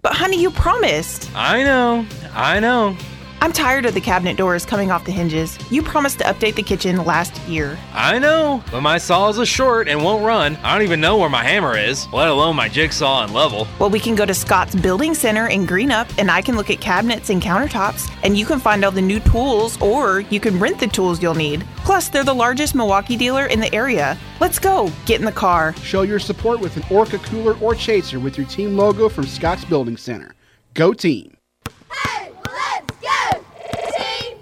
But honey, you promised. I know. I'm tired of the cabinet doors coming off the hinges. You promised to update the kitchen last year. I know, but my saw is a short and won't run. I don't even know where my hammer is, let alone my jigsaw and level. Well, we can go to Scott's Building Center in Greenup, and I can look at cabinets and countertops, and you can find all the new tools, or you can rent the tools you'll need. Plus, they're the largest Milwaukee dealer in the area. Let's go. Get in the car. Show your support with an Orca cooler or chaser with your team logo from Scott's Building Center. Go team. Hey, let's go, team!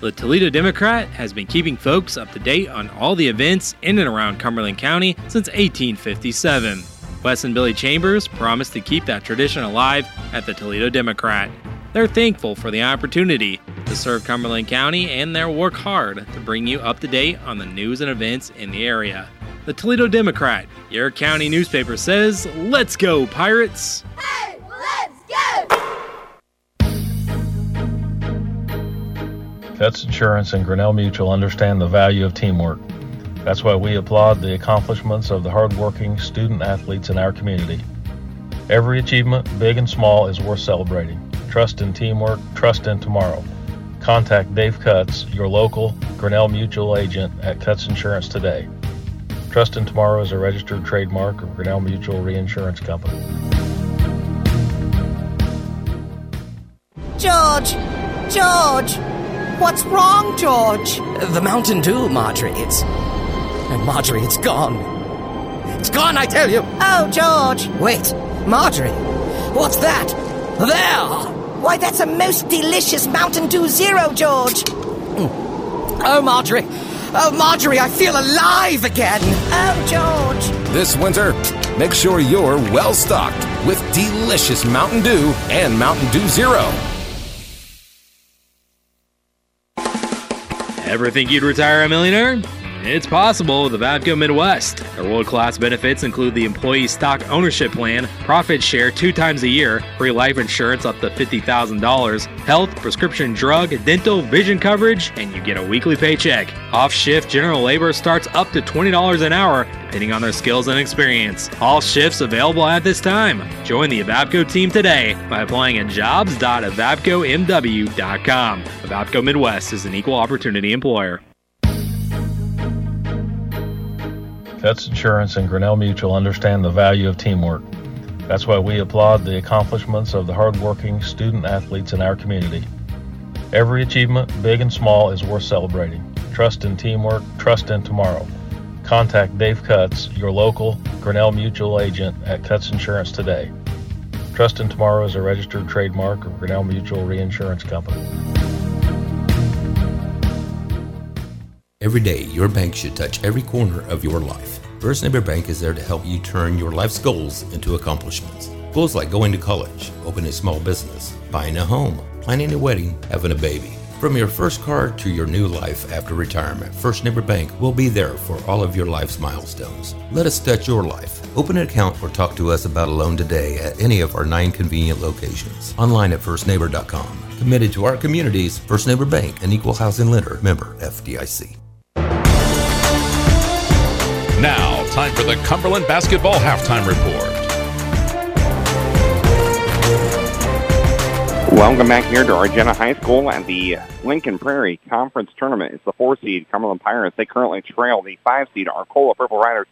The Toledo Democrat has been keeping folks up to date on all the events in and around Cumberland County since 1857. Wes and Billy Chambers promised to keep that tradition alive at the Toledo Democrat. They're thankful for the opportunity to serve Cumberland County, and they'll work hard to bring you up to date on the news and events in the area. The Toledo Democrat, your county newspaper, says, let's go, Pirates! Hey, let's go! Cuts Insurance and Grinnell Mutual understand the value of teamwork. That's why we applaud the accomplishments of the hardworking student athletes in our community. Every achievement, big and small, is worth celebrating. Trust in teamwork, trust in tomorrow. Contact Dave Cuts, your local Grinnell Mutual agent at Cuts Insurance today. Trust in Tomorrow is a registered trademark of Grinnell Mutual Reinsurance Company. George! What's wrong, George? The Mountain Dew, Marjorie. Marjorie, it's gone. It's gone, I tell you! Oh, George! Wait, Marjorie! What's that? There! Why, that's a most delicious Mountain Dew Zero, George. Oh, Marjorie, I feel alive again. Oh, George. This winter, make sure you're well-stocked with delicious Mountain Dew and Mountain Dew Zero. Ever think you'd retire a millionaire? It's possible with Evapco Midwest. Their world-class benefits include the Employee Stock Ownership Plan, Profit Share 2 times a year, free life insurance up to $50,000, health, prescription drug, dental, vision coverage, and you get a weekly paycheck. Off-shift general labor starts up to $20 an hour, depending on their skills and experience. All shifts available at this time. Join the Evapco team today by applying at jobs.evapcomw.com. Evapco Midwest is an equal opportunity employer. Cuts Insurance and Grinnell Mutual understand the value of teamwork. That's why we applaud the accomplishments of the hardworking student athletes in our community. Every achievement, big and small, is worth celebrating. Trust in teamwork, trust in tomorrow. Contact Dave Cuts, your local Grinnell Mutual agent at Cuts Insurance today. Trust in Tomorrow is a registered trademark of Grinnell Mutual Reinsurance Company. Every day, your bank should touch every corner of your life. First Neighbor Bank is there to help you turn your life's goals into accomplishments. Goals like going to college, opening a small business, buying a home, planning a wedding, having a baby. From your first car to your new life after retirement, First Neighbor Bank will be there for all of your life's milestones. Let us touch your life. Open an account or talk to us about a loan today at any of our 9 convenient locations. Online at firstneighbor.com. Committed to our communities, First Neighbor Bank, an equal housing lender, member FDIC. Now, time for the Cumberland Basketball Halftime Report. Welcome back here to Argenta High School at the Lincoln Prairie Conference Tournament. It's the 4-seed Cumberland Pirates. They currently trail the 5-seed Arcola Purple Riders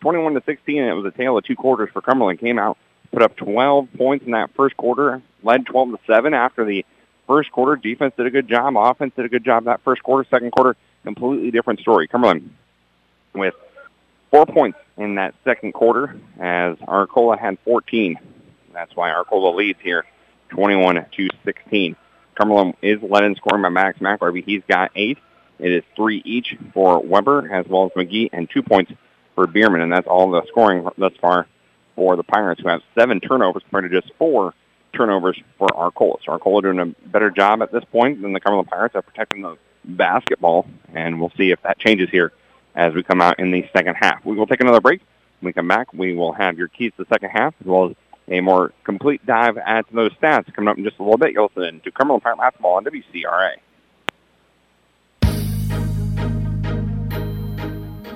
21-16. It was a tale of two quarters for Cumberland. Came out, put up 12 points in that first quarter, led 12-7 after the first quarter. Defense did a good job. Offense did a good job that first quarter. Second quarter, completely different story. Cumberland with 4 points in that second quarter as Arcola had 14. That's why Arcola leads here 21-16. Cumberland is led in scoring by Max McElravey. He's got 8. It is 3 each for Weber as well as McGee and 2 points for Bierman. And that's all the scoring thus far for the Pirates, who have 7 turnovers compared to just 4 turnovers for Arcola. So Arcola doing a better job at this point than the Cumberland Pirates at protecting the basketball. And we'll see if that changes here as we come out in the second half. We will take another break. When we come back, we will have your keys to the second half, as well as a more complete dive at those stats coming up in just a little bit. You'll listen to Cumberland Pirate Basketball on WCRA.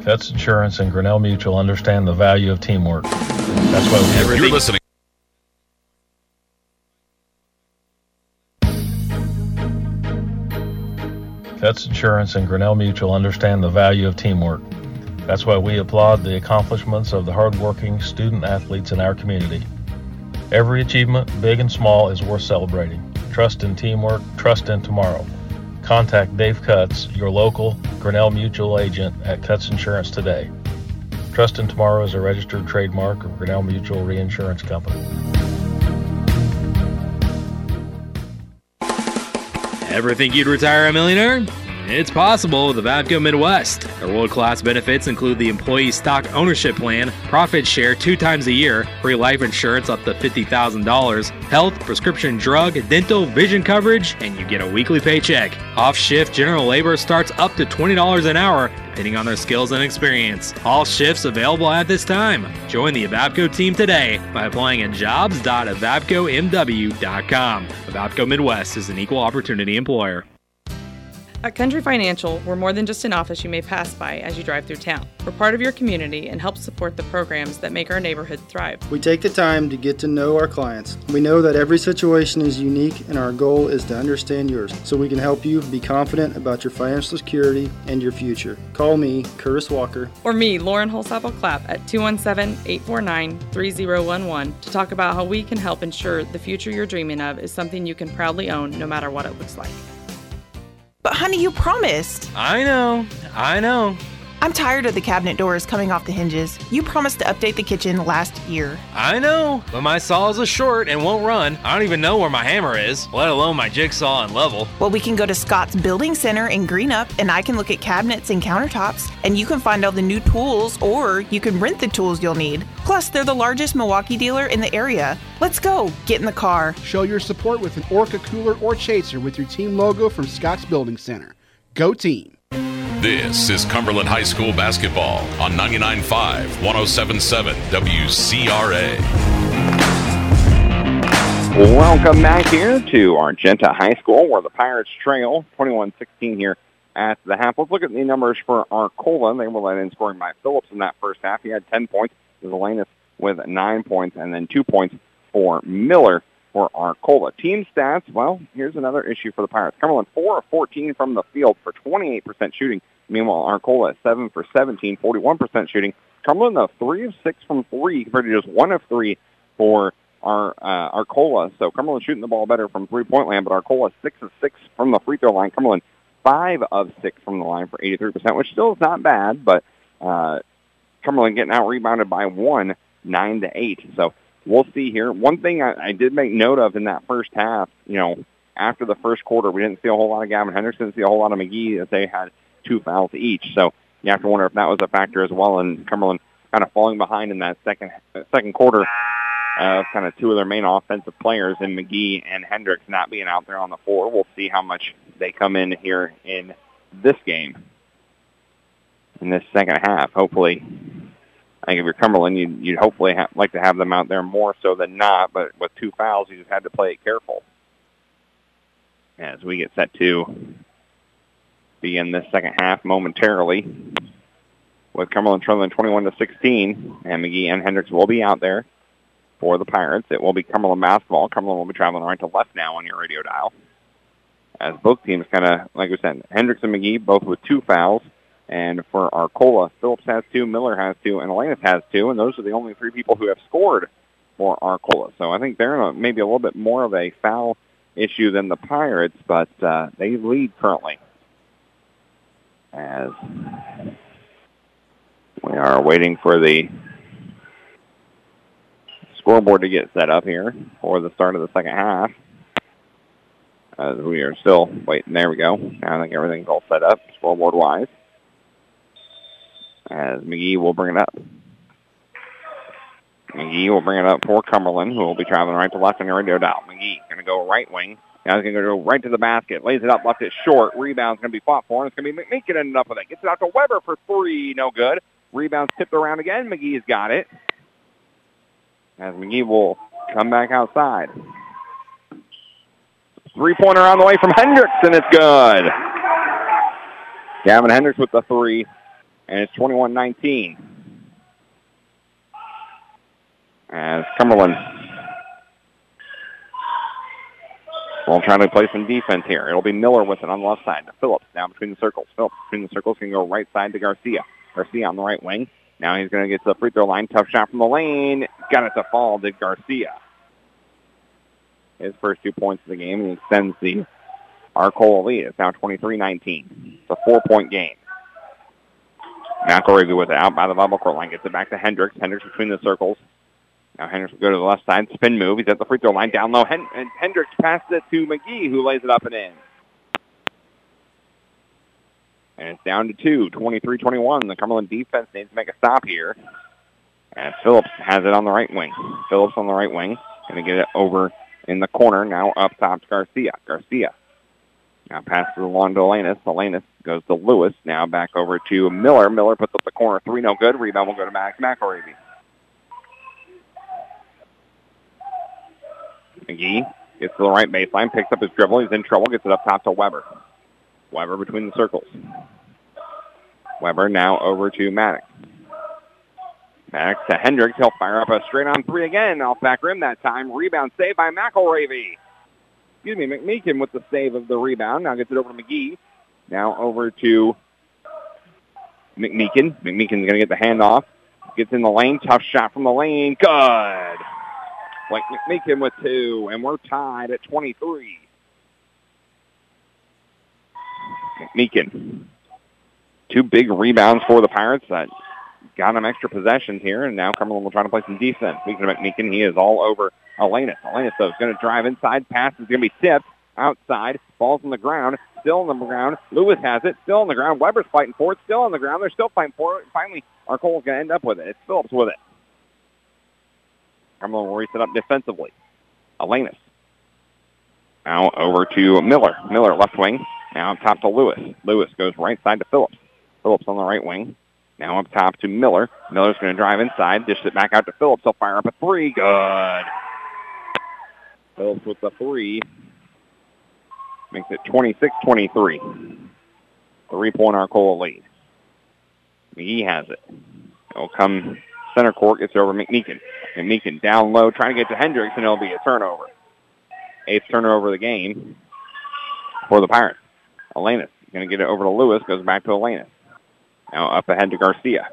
Cuts Insurance and Grinnell Mutual understand the value of teamwork. That's why you're listening. Cuts Insurance and Grinnell Mutual understand the value of teamwork. That's why we applaud the accomplishments of the hardworking student athletes in our community. Every achievement, big and small, is worth celebrating. Trust in teamwork, trust in tomorrow. Contact Dave Cuts, your local Grinnell Mutual agent at Cuts Insurance today. Trust in Tomorrow is a registered trademark of Grinnell Mutual Reinsurance Company. Ever think you'd retire a millionaire? It's possible with Evapco Midwest. Their world-class benefits include the employee stock ownership plan, profit share 2 times a year, free life insurance up to $50,000, health, prescription drug, dental, vision coverage, and you get a weekly paycheck. Off-shift general labor starts up to $20 an hour, depending on their skills and experience. All shifts available at this time. Join the Evapco team today by applying at jobs.evapcomw.com. Evapco Midwest is an equal opportunity employer. At Country Financial, we're more than just an office you may pass by as you drive through town. We're part of your community and help support the programs that make our neighborhood thrive. We take the time to get to know our clients. We know that every situation is unique, and our goal is to understand yours so we can help you be confident about your financial security and your future. Call me, Curtis Walker. Or me, Lauren Holzapfel-Clapp, at 217-849-3011 to talk about how we can help ensure the future you're dreaming of is something you can proudly own no matter what it looks like. But honey, you promised. I know. I'm tired of the cabinet doors coming off the hinges. You promised to update the kitchen last year. I know, but my saw is a short and won't run. I don't even know where my hammer is, let alone my jigsaw and level. Well, we can go to Scott's Building Center in Greenup, and I can look at cabinets and countertops, and you can find all the new tools, or you can rent the tools you'll need. Plus, they're the largest Milwaukee dealer in the area. Let's go. Get in the car. Show your support with an Orca cooler or chaser with your team logo from Scott's Building Center. Go team. This is Cumberland High School basketball on 99.5, 107.7 WCRA. Welcome back here to Argenta High School, where the Pirates trail 21-16 here at the half. Let's look at the numbers for Arcola. They were led in scoring by Phillips in that first half. He had 10 points. It was Alanis with 9 points and then 2 points for Miller for Arcola. Team stats, well, here's another issue for the Pirates. Cumberland 4 of 14 from the field for 28% shooting. Meanwhile, Arcola 7 for 17, 41% shooting. Cumberland, though, 3 of 6 from 3 compared to just 1 of 3 for Arcola. So Cumberland shooting the ball better from three-point land, but Arcola 6 of 6 from the free throw line. Cumberland 5 of 6 from the line for 83%, which still is not bad, but Cumberland getting out-rebounded by 1, 9 to 8. So we'll see here. One thing I did make note of in that first half, you know, after the first quarter, we didn't see a whole lot of Gavin Hendricks, didn't see a whole lot of McGee, as they had 2 fouls each. So you have to wonder if that was a factor as well, and Cumberland kind of falling behind in that second quarter of kind of two of their main offensive players in McGee and Hendricks not being out there on the floor. We'll see how much they come in here in this game, in this second half. Hopefully, I think if you're Cumberland, you'd hopefully like to have them out there more so than not, but with 2 fouls, you just had to play it careful. As we get set to begin this second half momentarily, with Cumberland trailing 21-16, and McGee and Hendricks will be out there for the Pirates. It will be Cumberland basketball. Cumberland will be traveling right to left now on your radio dial. As both teams kind of, like we said, Hendricks and McGee both with 2 fouls. And for Arcola, Phillips has 2, Miller has 2, and Alanis has 2. And those are the only 3 people who have scored for Arcola. So I think they're maybe a little bit more of a foul issue than the Pirates, but they lead currently. As we are waiting for the scoreboard to get set up here for the start of the second half. As we are still waiting. There we go. I think everything's all set up scoreboard-wise. As McGee will bring it up. McGee will bring it up for Cumberland, who will be traveling right to left on your radio dial. McGee going to go right wing. Now he's going to go right to the basket. Lays it up, left it short. Rebound's going to be fought for, and it's going to be McMeekin ended up with it. Gets it out to Weber for 3. No good. Rebound's tipped around again. McGee's got it. As McGee will come back outside. Three-pointer on the way from Hendricks, and it's good. Gavin Hendricks with the 3, and it's 21-19. As Cumberland will try to play some defense here. It'll be Miller with it on the left side to Phillips, down between the circles. Phillips between the circles can go right side to Garcia. Garcia on the right wing. Now he's going to get to the free throw line. Tough shot from the lane. Got it to fall to Garcia. His first 2 points of the game, and he extends the Arcola lead. It's now 23-19. It's a 4-point game. McElravey with it out by the bubble court line. Gets it back to Hendricks. Hendricks between the circles. Now Hendricks will go to the left side. Spin move. He's at the free throw line. Down low. Hendricks passes it to McGee, who lays it up and in. And it's down to 2, 23-21. The Cumberland defense needs to make a stop here. And Phillips has it on the right wing. Phillips on the right wing. Going to get it over in the corner. Now up top to Garcia. Garcia now passes along to Alanis. Alanis goes to Lewis. Now back over to Miller. Miller puts up the corner. 3, no good. Rebound will go to Max McElravey. McGee gets to the right baseline. Picks up his dribble. He's in trouble. Gets it up top to Weber. Weber between the circles. Weber now over to Maddox. Maddox to Hendricks. He'll fire up a straight-on 3 again. Off back rim that time. Rebound saved by McElravey. Excuse me, McMeekin with the save of the rebound. Now gets it over to McGee. Now over to McMeekin. McMeekin's going to get the handoff. Gets in the lane. Tough shot from the lane. Good. Like McMeekin with 2, and we're tied at 23. McMeekin. 2 big rebounds for the Pirates that got them extra possessions here, and now Cumberland will try to play some defense. Speaking of McMeekin, he is all over Alanis. Alanis, though, is going to drive inside. Pass is going to be tipped outside. Ball's on the ground. Still on the ground. Lewis has it. Still on the ground. Weber's fighting for it. Still on the ground. They're still fighting for it. Finally, Arcola's going to end up with it. It's Phillips with it. Cumberland will reset up defensively. Alanis. Now over to Miller. Miller, left wing. Now up top to Lewis. Lewis goes right side to Phillips. Phillips on the right wing. Now up top to Miller. Miller's going to drive inside. Dish it back out to Phillips. He'll fire up a 3. Good. Phillips with the 3. Makes it 26-23. 3-point Arcola lead. McGee has it. It'll come center court. Gets over McMeekin. McMeekin down low. Trying to get to Hendricks, and it'll be a turnover. 8th turnover of the game for the Pirates. Alanis going to get it over to Lewis. Goes back to Alanis. Now up ahead to Garcia.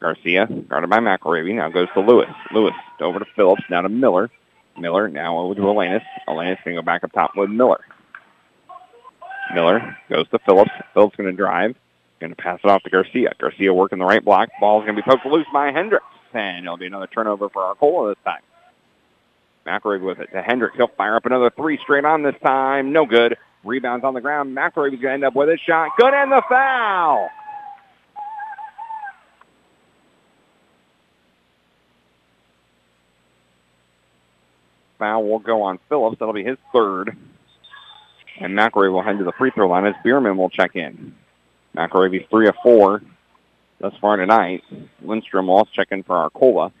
Garcia, guarded by McElravey, now goes to Lewis. Lewis over to Phillips, now to Miller. Miller now over to Alanis. Alanis going to go back up top with Miller. Miller goes to Phillips. Phillips going to drive. Going to pass it off to Garcia. Garcia working the right block. Ball's going to be poked loose by Hendricks. And it'll be another turnover for Arcola this time. McElravey with it to Hendricks. He'll fire up another three straight on this time. No good. Rebounds on the ground. McElravey's going to end up with a shot. Good, and the foul. Foul will go on Phillips. That'll be his third. And McElravey will head to the free throw line as Bierman will check in. McElravey's 3 of 4 thus far tonight. Lindstrom will also check in for Arcola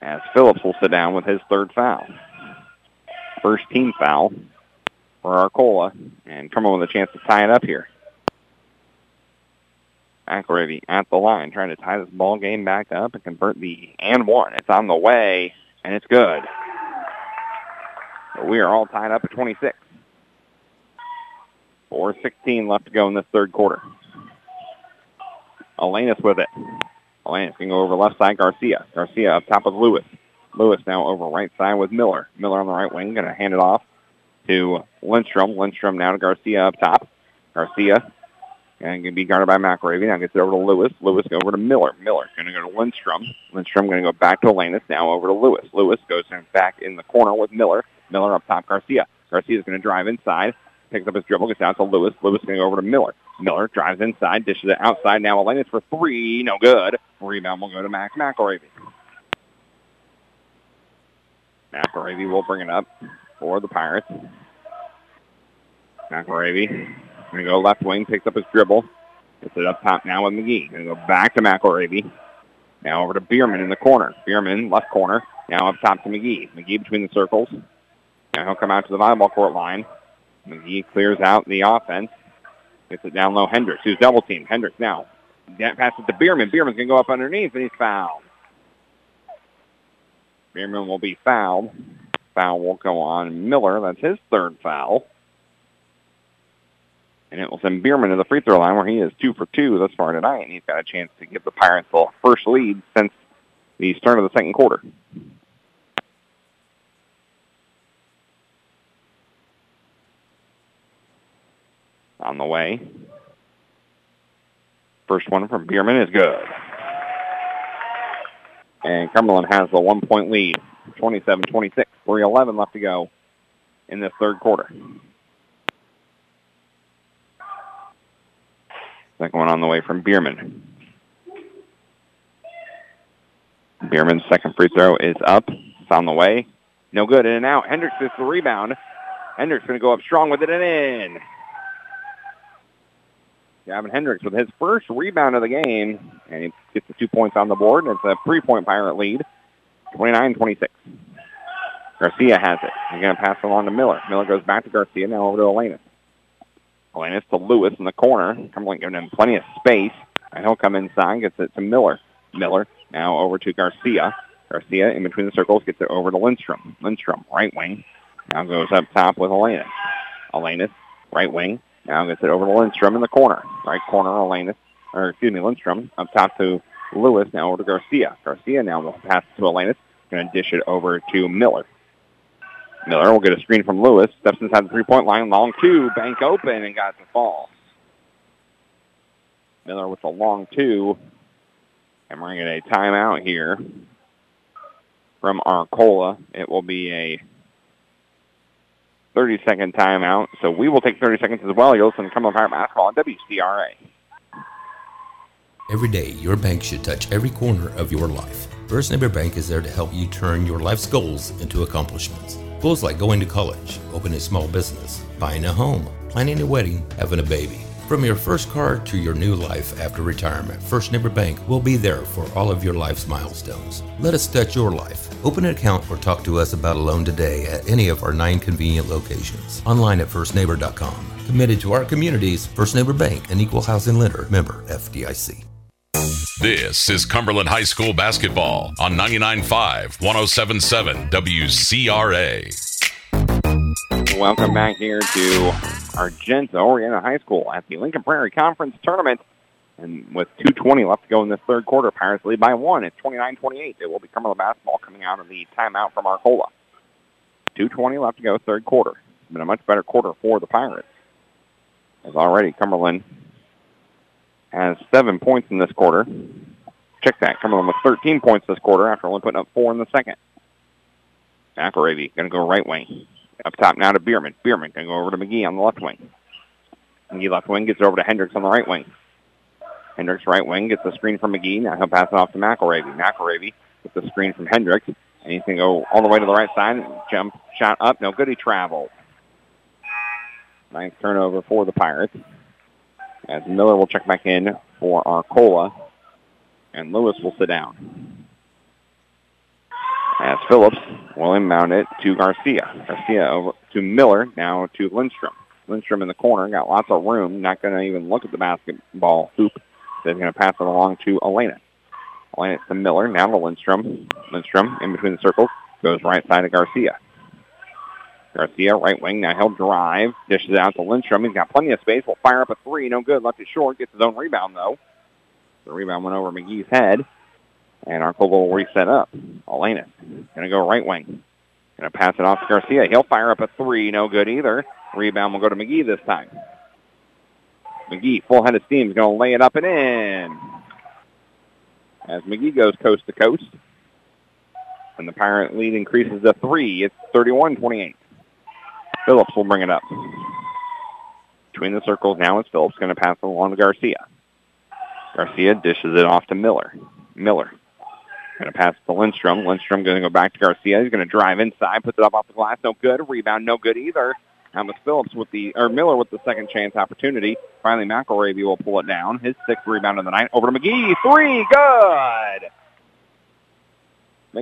as Phillips will sit down with his third foul. First team foul for Arcola, and come on with a chance to tie it up here. McElravey at the line trying to tie this ball game back up and convert the and one. It's on the way, and it's good. But we are all tied up at 26. 4:16 left to go in this third quarter. Alanis with it. Alanis can go over left side, Garcia. Garcia up top with Lewis. Lewis now over right side with Miller. Miller on the right wing, going to hand it off to Lindstrom. Lindstrom now to Garcia up top. Garcia going to be guarded by McElravey. Now gets it over to Lewis. Lewis go over to Miller. Miller going to go to Lindstrom. Lindstrom going to go back to Alanis. Now over to Lewis. Lewis goes back in the corner with Miller. Miller up top, Garcia. Garcia's going to drive inside. Picks up his dribble, gets out to Lewis. Lewis going to go over to Miller. Miller drives inside, dishes it outside. Now Alanis for three. No good. Rebound will go to Max McElravey. McElravey will bring it up for the Pirates. McElravey going to go left wing, picks up his dribble. Gets it up top now with McGee. Going to go back to McElravey. Now over to Bierman in the corner. Bierman, left corner. Now up top to McGee. McGee between the circles. Now he'll come out to the volleyball court line. McGee clears out the offense. Gets it down low. Hendricks, who's double-teamed. Hendricks now. That passes to Bierman. Bierman's going to go up underneath, and he's fouled. Bierman will be fouled. Foul will go on Miller. That's his third foul. And it will send Bierman to the free throw line, where he is 2 for 2 thus far tonight, and he's got a chance to give the Pirates the first lead since the start of the second quarter. On the way. First one from Bierman is good. And Cumberland has the 1-point lead. 27-26. 3:11 left to go in this third quarter. Second one on the way from Bierman. Bierman's second free throw is up. It's on the way. No good. In and out. Hendricks gets the rebound. Hendricks going to go up strong with it and in. Gavin Hendricks with his first rebound of the game, and he gets the 2 points on the board. It's a 3-point Pirate lead, 29-26. Garcia has it. He's going to pass it along to Miller. Miller goes back to Garcia, now over to Alanis. Alanis to Lewis in the corner. Cumberland giving him plenty of space, and he'll come inside, gets it to Miller. Miller now over to Garcia. Garcia in between the circles gets it over to Lindstrom. Lindstrom, right wing, now goes up top with Alanis. Alanis, right wing. Now gets it over to Lindstrom in the corner. Right corner, Lindstrom up top to Lewis. Now over to Garcia. Garcia now will pass to Alanis. Going to dish it over to Miller. Miller will get a screen from Lewis. Steps inside the three-point line. Long two. Bank open and got the fall. Miller with a long two. And we're going to get a timeout here from Arcola. It will be a 30-second timeout. So we will take 30 seconds as well. You'll listen to Cumberland Pirate Basketball on WCRA. Every day, your bank should touch every corner of your life. First Neighbor Bank is there to help you turn your life's goals into accomplishments. Goals like going to college, opening a small business, buying a home, planning a wedding, having a baby. From your first car to your new life after retirement, First Neighbor Bank will be there for all of your life's milestones. Let us touch your life. Open an account or talk to us about a loan today at any of our 9 convenient locations. Online at firstneighbor.com. Committed to our communities, First Neighbor Bank, an equal housing lender, member FDIC. This is Cumberland High School Basketball on 99.5, 107.7 WCRA. Welcome back here to Argenta-Oreana High School at the Lincoln Prairie Conference Tournament. And with 2:20 left to go in this third quarter, Pirates lead by one. It's 29-28. It will be Cumberland basketball coming out of the timeout from Arcola. 2:20 left to go, third quarter. It's been a much better quarter for the Pirates. As already, Cumberland has 7 points in this quarter. Check that. Cumberland with 13 points this quarter after only putting up 4 in the second. McElravey going to go right wing. Up top now to Bierman. Bierman going to go over to McGee on the left wing. McGee left wing gets over to Hendricks on the right wing. Hendricks right wing gets the screen from McGee. Now he'll pass it off to McElravey. McElravey gets the screen from Hendricks. And he's going to go all the way to the right side. Jump, shot up. No good. He travels. Nice turnover for the Pirates. As Miller will check back in for Arcola. And Lewis will sit down. As Phillips will inbound it to Garcia. Garcia over to Miller, now to Lindstrom. Lindstrom in the corner, got lots of room, not going to even look at the basketball hoop. They're going to pass it along to Alanis. Alanis to Miller, now to Lindstrom. Lindstrom in between the circles, goes right side to Garcia. Garcia, right wing, now he'll drive, dishes out to Lindstrom. He's got plenty of space, will fire up a three, no good, left it short, gets his own rebound though. The rebound went over McGee's head, and Arcola will reset up. Alanis going to go right wing. Going to pass it off to Garcia. He'll fire up a three. No good either. Rebound will go to McGee this time. McGee, full head of steam, is going to lay it up and in. As McGee goes coast to coast, and the Pirate lead increases to 3. It's 31-28. Phillips will bring it up. Between the circles now is Phillips going to pass it along to Garcia. Garcia dishes it off to Miller. Miller going to pass to Lindstrom. Lindstrom going to go back to Garcia. He's going to drive inside, puts it up off the glass. No good. Rebound, no good either. Now with Phillips with the, or Miller with the second chance opportunity. Finally, McElravey will pull it down. His 6th rebound of the night. Over to McGee. 3. Good.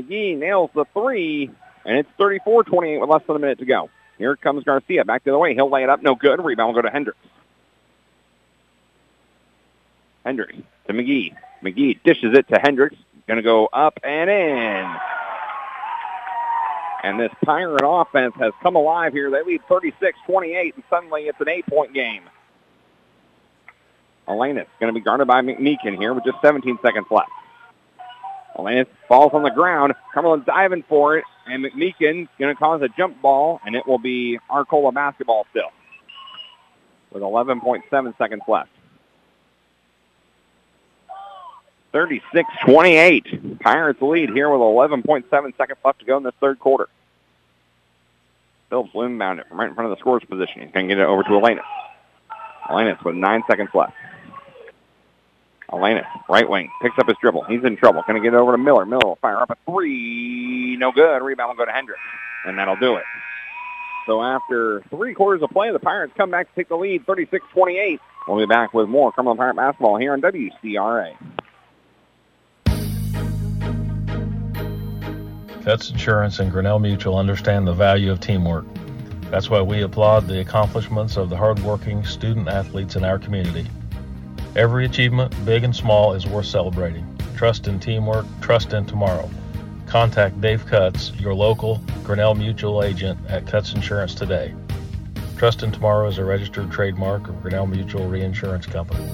McGee nails the 3, and it's 34-28 with less than a minute to go. Here comes Garcia. Back to the way. He'll lay it up. No good. Rebound will go to Hendricks. Hendricks to McGee. McGee dishes it to Hendricks. Going to go up and in. And this Pirate offense has come alive here. They lead 36-28, and suddenly it's an 8-point game. Alanis going to be guarded by McMeekin here with just 17 seconds left. Alanis falls on the ground. Cumberland diving for it, and McMeekin going to cause a jump ball, and it will be Arcola basketball still with 11.7 seconds left. 36-28. Pirates lead here with 11.7 seconds left to go in this third quarter. Phillips inbound it from right in front of the scorer's position. He's going to get it over to Alanis. Alanis with 9 seconds left. Alanis, right wing, picks up his dribble. He's in trouble. Going to get it over to Miller. Miller will fire up a three. No good. Rebound will go to Hendricks. And that'll do it. So after 3 quarters of play, the Pirates come back to take the lead, 36-28. We'll be back with more Cumberland Pirate basketball here on WCRA. Cuts Insurance and Grinnell Mutual understand the value of teamwork. That's why we applaud the accomplishments of the hardworking student athletes in our community. Every achievement, big and small, is worth celebrating. Trust in teamwork, trust in tomorrow. Contact Dave Cuts, your local Grinnell Mutual agent at Cuts Insurance today. Trust in Tomorrow is a registered trademark of Grinnell Mutual Reinsurance Company.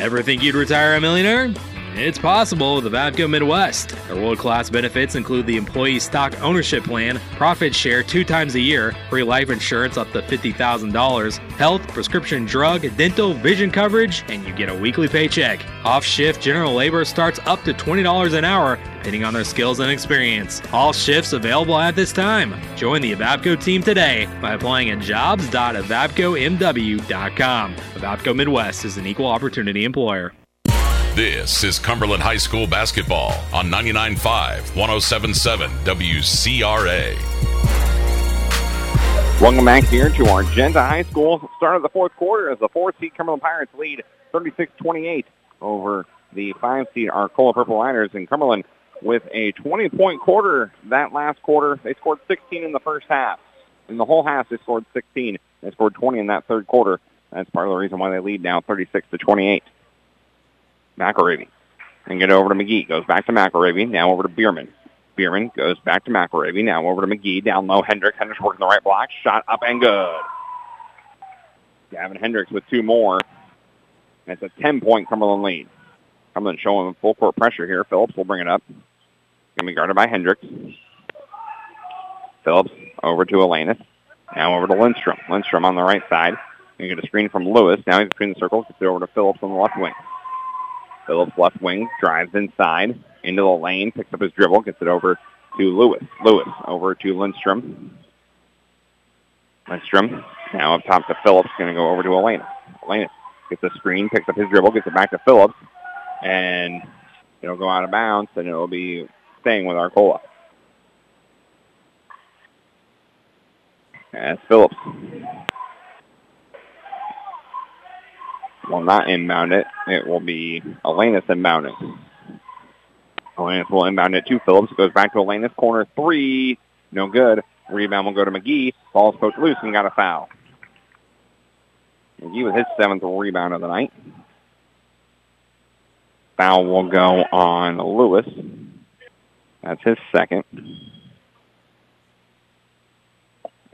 Ever think you'd retire a millionaire? It's possible with Evapco Midwest. Their world-class benefits include the employee stock ownership plan, profit share 2 times a year, free life insurance up to $50,000, health, prescription drug, dental, vision coverage, and you get a weekly paycheck. Off-shift general labor starts up to $20 an hour, depending on their skills and experience. All shifts available at this time. Join the Evapco team today by applying at jobs.evapcomw.com. Evapco Midwest is an equal opportunity employer. This is Cumberland High School basketball on 99.5, 107.7 WCRA. Welcome back here to Argenta High School. Start of the fourth quarter as the 4th seed Cumberland Pirates lead 36-28 over the 5 seed Arcola Purple Riders. In Cumberland with a 20-point quarter that last quarter. They scored 16 in the first half. In the whole half, they scored 16. They scored 20 in that third quarter. That's part of the reason why they lead now 36-28. McElravey. And get over to McGee. Goes back to McElravey. Now over to Bierman. Bierman goes back to McElravey. Now over to McGee. Down low, Hendricks. Hendricks working the right block. Shot up and good. Gavin Hendricks with two more. That's a 10-point Cumberland lead. Cumberland showing full court pressure here. Phillips will bring it up. Going to be guarded by Hendricks. Phillips over to Alanis. Now over to Lindstrom. Lindstrom on the right side. Going to get a screen from Lewis. Now he's between the circles. Gets it over to Phillips on the left wing. Phillips left wing drives inside into the lane. Picks up his dribble. Gets it over to Lewis. Lewis over to Lindstrom. Lindstrom now up top to Phillips. Going to go over to Alanis. Alanis gets a screen. Picks up his dribble. Gets it back to Phillips. And it'll go out of bounds, and it'll be staying with Arcola. That's Phillips. Will not inbound it. It will be Alanis inbounding. Alanis will inbound it to Phillips. It goes back to Alanis. Corner three. No good. Rebound will go to McGee. Ball's poked loose and got a foul. McGee with his seventh rebound of the night. Foul will go on Lewis. That's his second.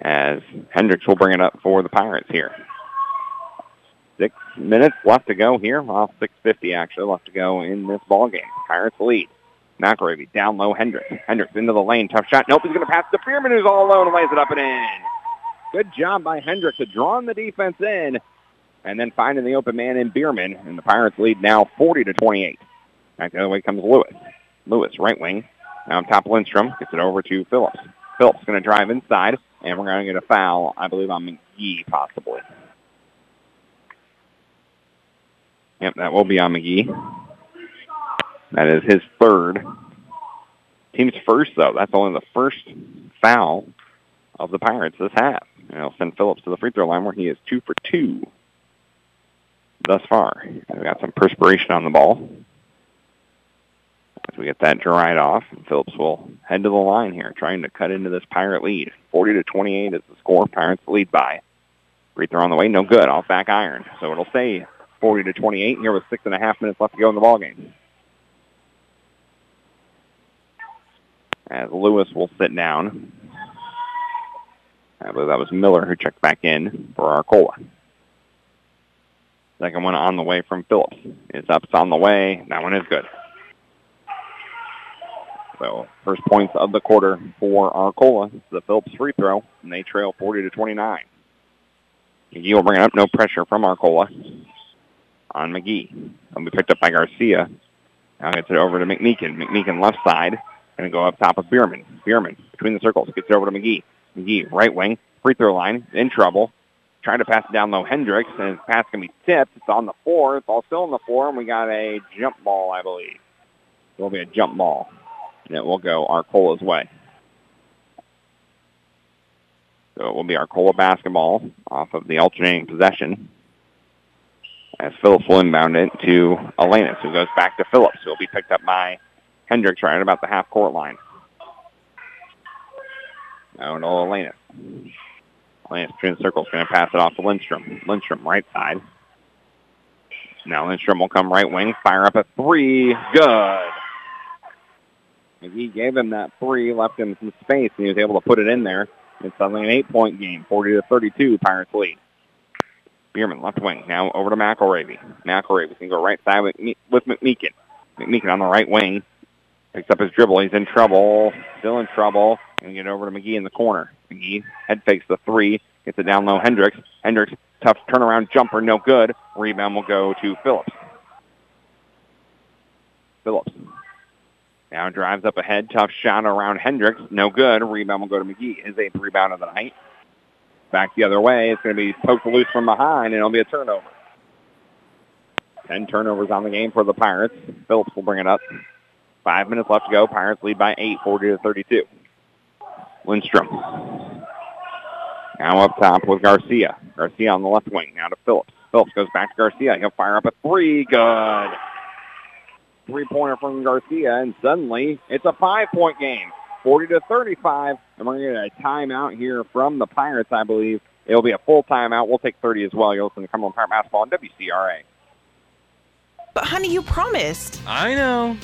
As Hendricks will bring it up for the Pirates here. 6 minutes left to go here. Well, 6:50 actually left to go in this ballgame. Pirates lead. McElravey down low. Hendricks. Hendricks into the lane. Tough shot. Nope, he's going to pass to Bierman, who's all alone, and lays it up and in. Good job by Hendricks to draw the defense in. And then finding the open man in Bierman. And the Pirates lead now 40-28. Back the other way comes Lewis. Lewis, right wing. Now on top Lindstrom. Gets it over to Phillips. Phillips going to drive inside. And we're going to get a foul, I believe, on McGee, possibly. Yep, that will be on McGee. That is his third. Team's first, though. That's only the first foul of the Pirates this half. And it'll send Phillips to the free throw line where he is 2 for 2. Thus far, we've got some perspiration on the ball. As we get that dried off, Phillips will head to the line here, trying to cut into this Pirate lead. 40-28 is the score. Pirates lead by. Free throw on the way, no good. Off back iron. So it'll stay 40-28 here with 6.5 minutes left to go in the ballgame. As Lewis will sit down. I believe that was Miller who checked back in for Arcola. Second one on the way from Phillips. It's up. It's on the way. That one is good. So first points of the quarter for Arcola. It's the Phillips free throw, and they trail 40-29. McGee will bring it up. No pressure from Arcola on McGee. It'll be picked up by Garcia. Now gets it over to McMeekin. McMeekin left side. Going to go up top of Bierman. Bierman between the circles. Gets it over to McGee. McGee right wing. Free throw line. In trouble. Trying to pass it down low, Hendricks, and his pass can be tipped. It's on the floor. It's all still on the floor, and we got a jump ball, I believe. It will be a jump ball, and it will go Arcola's way. So it will be Arcola basketball off of the alternating possession. As Phillips will inbound it to Alanis, who goes back to Phillips, who will be picked up by Hendricks right at about the half-court line. Oh, no, Alanis. Lance between the circles, going to pass it off to Lindstrom. Lindstrom, right side. Now Lindstrom will come right wing, fire up a three. Good. McGee gave him that three, left him some space, and he was able to put it in there. It's suddenly an 8-point game, 40-32, Pirates lead. Bierman, left wing, now over to McElravey. McElravey can go right side with McMeekin. McMeekin on the right wing. Picks up his dribble. He's in trouble. Still in trouble. And get over to McGee in the corner. McGee head fakes the three. Gets it down low. Hendricks. Hendricks, tough turnaround jumper. No good. Rebound will go to Phillips. Phillips now drives up ahead. Tough shot around Hendricks. No good. Rebound will go to McGee. His eighth rebound of the night. Back the other way. It's going to be poked loose from behind, and it'll be a turnover. 10 turnovers on the game for the Pirates. Phillips will bring it up. 5 minutes left to go. Pirates lead by 8, 40-32. Lindstrom. Now up top with Garcia. Garcia on the left wing. Now to Phillips. Phillips goes back to Garcia. He'll fire up a three. Good. Three-pointer from Garcia, and suddenly it's a 5-point game. 40-35. And we're going to get a timeout here from the Pirates, I believe. It'll be a full timeout. We'll take 30 as well. You'll listen to Cumberland Pirate Basketball on WCRA. But, honey, you promised. I know.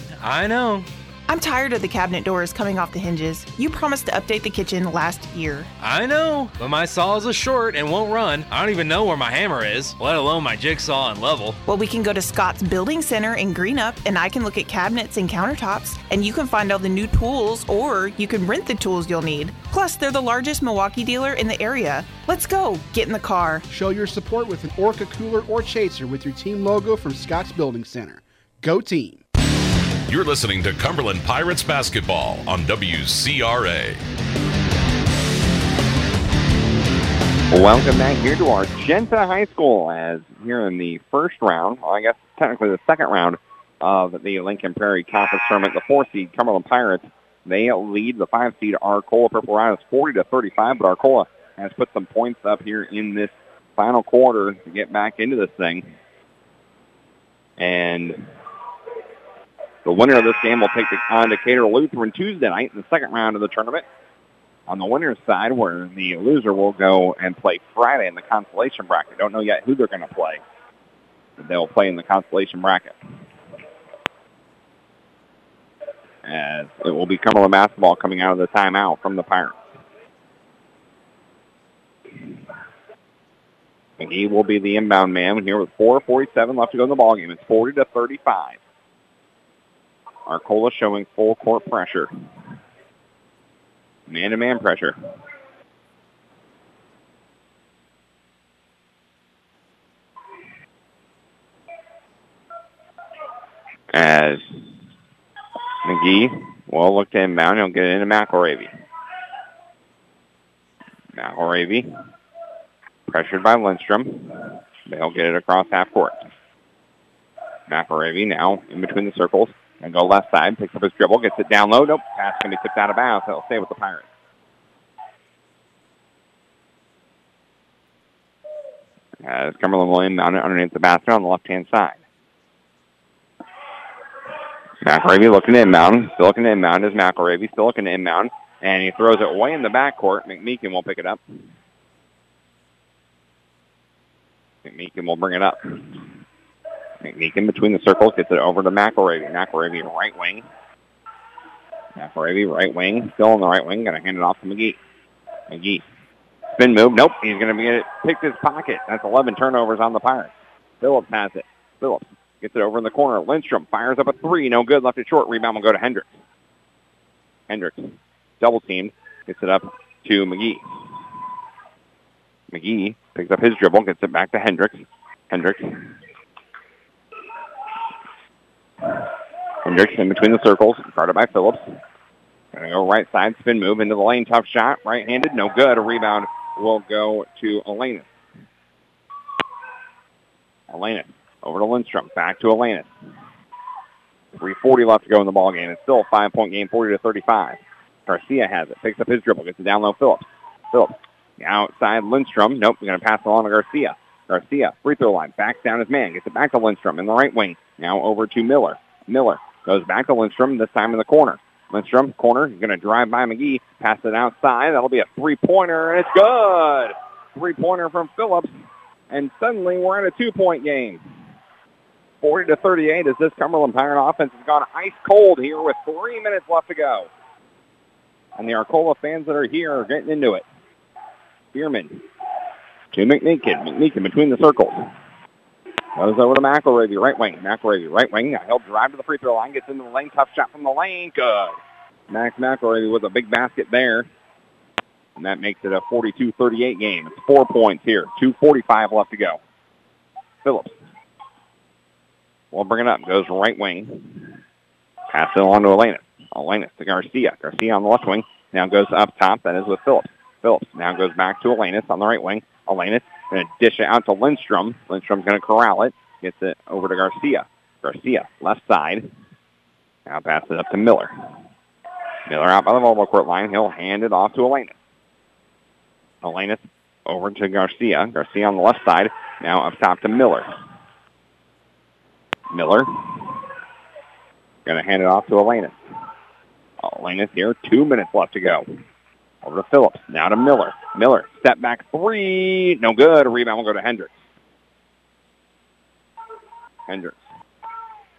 I'm tired of the cabinet doors coming off the hinges. You promised to update the kitchen last year. I know, but my saw is a short and won't run. I don't even know where my hammer is, let alone my jigsaw and level. Well, we can go to Scott's Building Center in Greenup, and I can look at cabinets and countertops, and you can find all the new tools, or you can rent the tools you'll need. Plus, they're the largest Milwaukee dealer in the area. Let's go. Get in the car. Show your support with an Orca cooler or chaser with your team logo from Scott's Building Center. Go team. You're listening to Cumberland Pirates Basketball on WCRA. Welcome back here to Argenta High School as here in the first round, well, I guess technically the second round of the Lincoln Prairie Conference Tournament. The 4-seed Cumberland Pirates, they lead the 5-seed Arcola Purple Riders 40-35, but Arcola has put some points up here in this final quarter to get back into this thing. And the winner of this game will take on Decatur Lutheran Tuesday night in the second round of the tournament. On the winner's side, where the loser will go and play Friday in the consolation bracket. Don't know yet who they're going to play. They'll play in the consolation bracket. As it will be Cumberland basketball coming out of the timeout from the Pirates. And he will be the inbound man here with 4:47 left to go in the ballgame. It's 40-35. Arcola showing full court pressure. Man-to-man pressure. As McGee will look to inbound, he'll get it into McElravey. McElravey, pressured by Lindstrom. They'll get it across half court. McElravey now in between the circles. And go left side, picks up his dribble, gets it down low. Nope, pass can be tipped out of bounds. That'll stay with the Pirates. As Cumberland Williams underneath the basket on the left-hand side. McElravey looking to inbound. Still looking to inbound is McElravey. Still looking to inbound. And he throws it way in the backcourt. McMeekin will pick it up. McMeekin will bring it up. McMeekin between the circles, gets it over to McElravey. McElravey right wing. McElravey right wing. Still on the right wing. Going to hand it off to McGee. McGee. Spin move. Nope. He's going to get it. Picked his pocket. That's 11 turnovers on the Pirates. Phillips has it. Phillips gets it over in the corner. Lindstrom fires up a three. No good. Left it short. Rebound will go to Hendricks. Hendricks. Double teamed. Gets it up to McGee. McGee picks up his dribble. Gets it back to Hendricks. Hendricks. Hendricks in between the circles, guarded by Phillips. Going to go right side, spin move into the lane, tough shot, right-handed, no good. A rebound will go to Alanis. Alanis over to Lindstrom, back to Alanis. 3:40 left to go in the ballgame. It's still a 5-point game, 40-35. Garcia has it, picks up his dribble, gets it down low, Phillips. Phillips outside Lindstrom, nope, we're going to pass it on to Garcia. Garcia, free throw line, backs down his man, gets it back to Lindstrom in the right wing. Now over to Miller. Miller goes back to Lindstrom, this time in the corner. Lindstrom, corner, he's going to drive by McGee, pass it outside. That'll be a three-pointer, and it's good. Three-pointer from Phillips, and suddenly we're in a two-point game. 40-38 as this Cumberland Pirate offense has gone ice cold here with 3 minutes left to go. And the Arcola fans that are here are getting into it. Bierman to McMeekin. McMeekin between the circles. Goes over to McElravey, right wing. McElravey, right wing. He'll drive to the free throw line. Gets into the lane. Tough shot from the lane. Good. Max McElravey with a big basket there. And that makes it a 42-38 game. It's 4 points here. 2:45 left to go. Phillips. We'll bring it up. Goes right wing. Pass it along to Alanis. Alanis to Garcia. Garcia on the left wing. Now goes up top. That is with Phillips. Phillips now goes back to Alanis on the right wing. Alanis. Going to dish it out to Lindstrom. Lindstrom's going to corral it. Gets it over to Garcia. Garcia, left side. Now pass it up to Miller. Miller out by the volleyball court line. He'll hand it off to Alanis. Alanis over to Garcia. Garcia on the left side. Now up top to Miller. Miller going to hand it off to Alanis. Alanis here. 2 minutes left to go. Over to Phillips. Now to Miller. Miller, step back three. No good. A rebound will go to Hendricks. Hendricks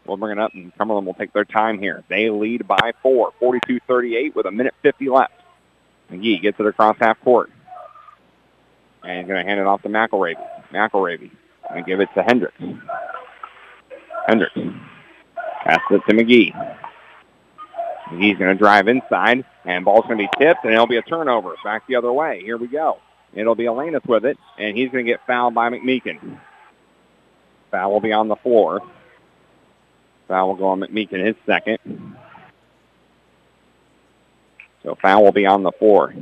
We'll bring it up, and Cumberland will take their time here. They lead by 4, 42-38 with 1:50 left. McGee gets it across half court. And he's going to hand it off to McElravey. McElravey going to give it to Hendricks. Hendricks passes it to McGee. McGee's going to drive inside, and ball's going to be tipped, and it'll be a turnover. Back the other way. Here we go. It'll be Alanis with it, and he's going to get fouled by McMeekin. Foul will be on the floor. Foul will go on McMeekin, his second. So foul will be on the floor.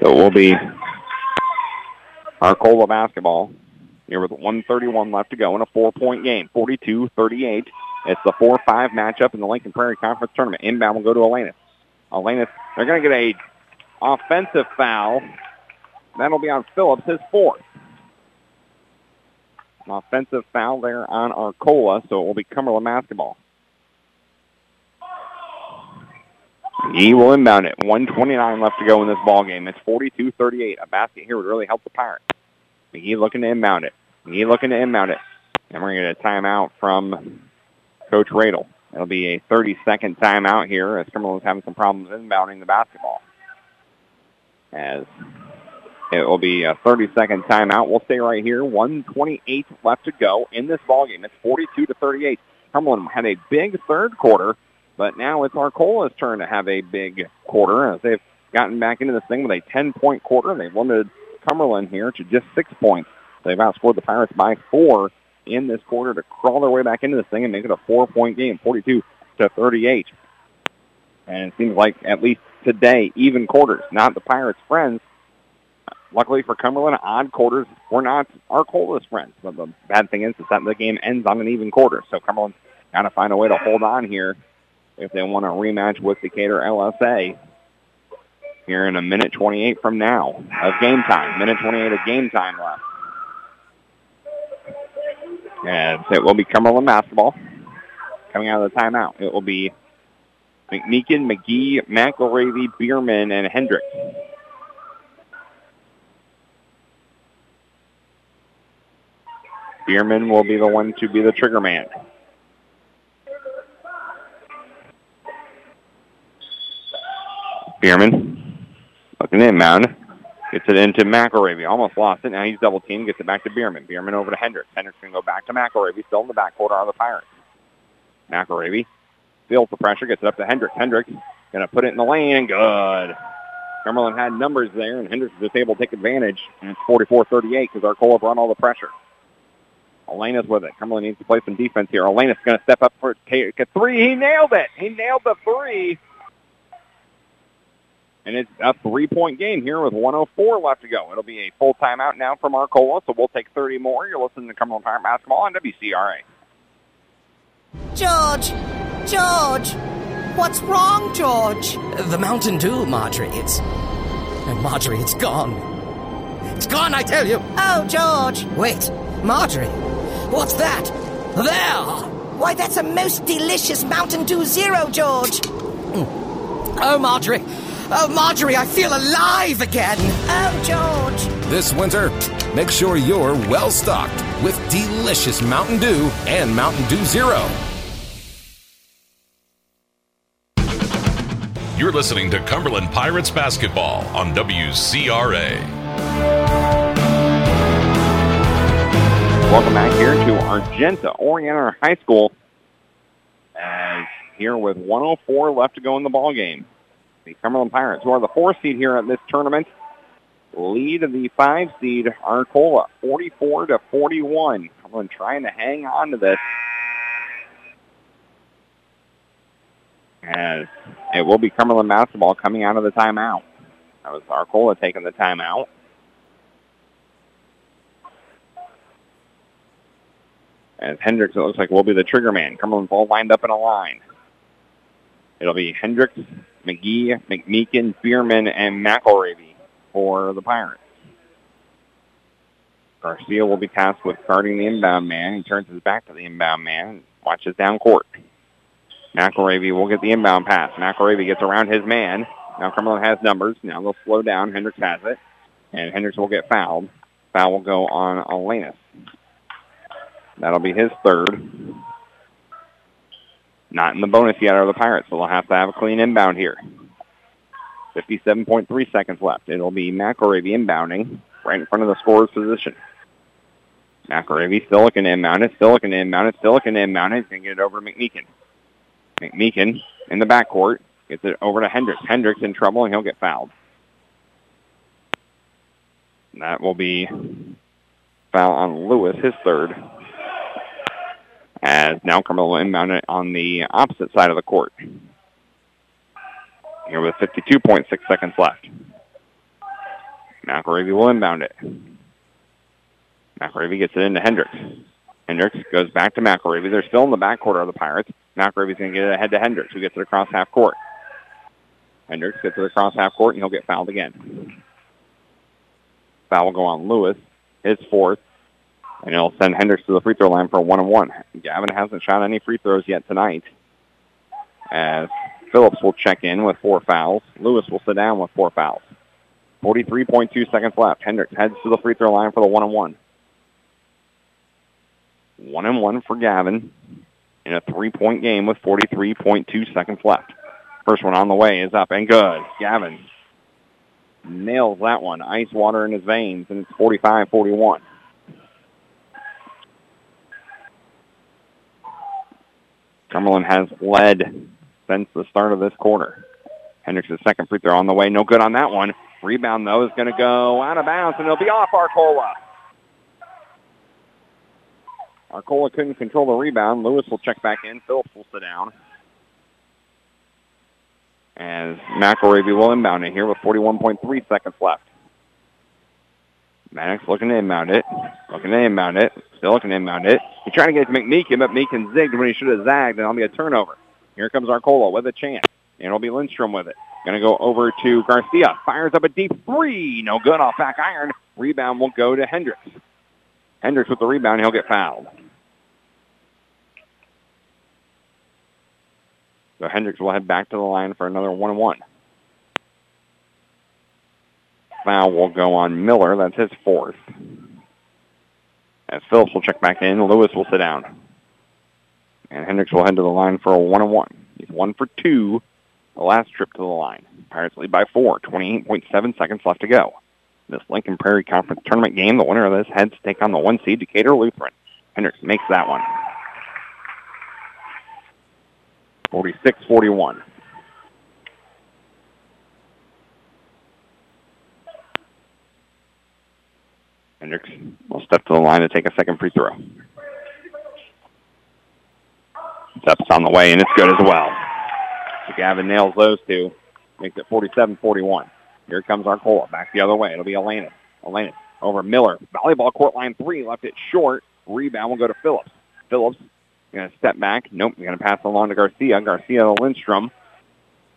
So it will be Arcola basketball here with 1:31 left to go in a 4-point game, 42-38. It's the 4-5 matchup in the Lincoln Prairie Conference Tournament. Inbound will go to Alanis. Alanis, they're going to get an offensive foul. That'll be on Phillips, his fourth. An offensive foul there on Arcola, so it will be Cumberland basketball. He will inbound it. 1:29 left to go in this ballgame. It's 42-38. A basket here would really help the Pirates. McGee looking to inbound it. McGee looking to inbound it. And we're going to get a timeout from Coach Radel. It'll be a 30-second timeout here as Cumberland's having some problems inbounding the basketball. As it will be a 30-second timeout. We'll stay right here. 1:28 left to go in this ballgame. It's 42-38. Cumberland had a big third quarter. But now it's Arcola's turn to have a big quarter as they've gotten back into this thing with a 10-point quarter. They've limited Cumberland here to just 6 points. They've outscored the Pirates by 4 in this quarter to crawl their way back into this thing and make it a 4-point game, 42-38. And it seems like at least today, even quarters, not the Pirates' friends. Luckily for Cumberland, odd quarters were not Arcola's friends. But the bad thing is that the game ends on an even quarter. So Cumberland's got to find a way to hold on here if they want a rematch with Decatur LSA here in a 1:28 from now of game time. 1:28 of game time left. And it will be Cumberland basketball coming out of the timeout. It will be McMeekin, McGee, McElravey, Bierman, and Hendricks. Bierman will be the one to be the trigger man. Bierman, looking in, man. Gets it into McElravey. Almost lost it. Now he's double-teamed. Gets it back to Bierman. Bierman over to Hendricks. Hendricks can go back to McElravey. Still in the backcourt are the Pirates. McElravey feels the pressure. Gets it up to Hendricks. Hendricks going to put it in the lane. Good. Cumberland had numbers there, and Hendricks was able to take advantage. And it's 44-38 because Arcola brought all the pressure. Elena's with it. Cumberland needs to play some defense here. Elena's going to step up for a three. He nailed it. He nailed the three. And it's a 3-point game here with 1:04 left to go. It'll be a full timeout now from Arcola, so we'll take 30 more. You're listening to Cumberland Pirate Basketball on WCRA. George! George! What's wrong, George? The Mountain Dew, Marjorie. Marjorie, it's gone. It's gone, I tell you! Oh, George! Wait, Marjorie, what's that? There! Why, that's a most delicious Mountain Dew Zero, George! Oh, Marjorie! Oh, Marjorie, I feel alive again. Oh, George. This winter, make sure you're well-stocked with delicious Mountain Dew and Mountain Dew Zero. You're listening to Cumberland Pirates Basketball on WCRA. Welcome back here to Argenta-Oreana High School. Here with 1:04 left to go in the ballgame. The Cumberland Pirates, who are the 4 seed here at this tournament, lead the 5 seed Arcola, 44-41. Cumberland trying to hang on to this. As it will be Cumberland basketball coming out of the timeout. That was Arcola taking the timeout. As Hendricks, it looks like, will be the trigger man. Cumberland's all lined up in a line. It'll be Hendricks, McGee, McMeekin, Bierman, and McElravey for the Pirates. Garcia will be tasked with guarding the inbound man. He turns his back to the inbound man and watches down court. McElravey will get the inbound pass. McElravey gets around his man. Now Cumberland has numbers. Now they'll slow down. Hendricks has it. And Hendricks will get fouled. foul will go on Alanis. That'll be his third. Not in the bonus yet are the Pirates, so they'll have to have a clean inbound here. 57.3 seconds left. It'll be McElravey inbounding right in front of the scorer's position. McElravey still looking to inbound it, still looking to inbound it, still looking to inbound it. He's going to get it over to McMeekin. McMeekin in the backcourt gets it over to Hendricks. Hendricks in trouble, and he'll get fouled. And that will be foul on Lewis, his third. As now Cumberland will inbound it on the opposite side of the court. Here with 52.6 seconds left. McElravey will inbound it. McElravey gets it into Hendricks. Hendricks goes back to McElravey. They're still in the backcourt of the Pirates. McElravey's going to get it ahead to Hendricks, who gets it across half court. Hendricks gets it across half court, and he'll get fouled again. Foul will go on Lewis, his fourth, and it'll send Hendricks to the free throw line for a 1-on-1. Gavin hasn't shot any free throws yet tonight. As Phillips will check in with four fouls. Lewis will sit down with four fouls. 43.2 seconds left. Hendricks heads to the free throw line for the 1-on-1. 1-on-1 for Gavin in a three-point game with 43.2 seconds left. First one on the way is up and good. Gavin nails that one. Ice water in his veins, and it's 45-41. Cumberland has led since the start of this quarter. Hendricks' second free throw on the way. No good on that one. Rebound, though, is going to go out of bounds, and it'll be off Arcola. Arcola couldn't control the rebound. Lewis will check back in. Phillips will sit down. As McElravey will inbound it here with 41.3 seconds left. Maddox looking to inbound it. Looking to inbound it. Still looking to inbound it. He's trying to get it to McMeekin, but McMeekin zigged when he should have zagged, and that'll be a turnover. Here comes Arcola with a chance. And it'll be Lindstrom with it. Going to go over to Garcia. Fires up a deep three. No good off back iron. Rebound will go to Hendricks. Hendricks with the rebound. He'll get fouled. So Hendricks will head back to the line for another 1-on-1. Foul will go on Miller. That's his fourth. As Phillips will check back in, Lewis will sit down. And Hendricks will head to the line for a 1-on-1. He's 1 for 2 the last trip to the line. Pirates lead by 4, 28.7 seconds left to go. This Lincoln Prairie Conference Tournament game, the winner of this heads to take on the 1 seed Decatur Lutheran. Hendricks makes that one. 46-41. Hendricks will step to the line to take a second free throw. Steps on the way, and it's good as well. So Gavin nails those two. Makes it 47-41. Here comes Arcola. Back the other way. It'll be Alanis. Alanis over Miller. Volleyball court line three. Left it short. Rebound will go to Phillips. Phillips going to step back. Nope. He's going to pass along to Garcia. Garcia to Lindstrom.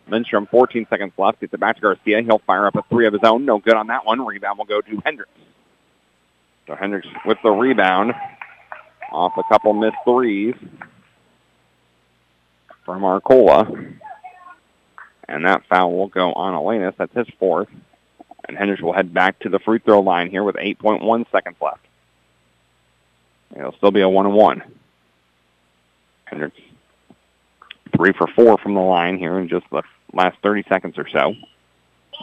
Lindstrom, 14 seconds left. Gets it back to Garcia. He'll fire up a three of his own. No good on that one. Rebound will go to Hendricks. So Hendricks with the rebound. Off a couple missed threes from Arcola. And that foul will go on Alanis. That's his fourth. And Hendricks will head back to the free throw line here with 8.1 seconds left. It'll still be a 1-on-1. Hendricks 3 for 4 from the line here in just the last 30 seconds or so.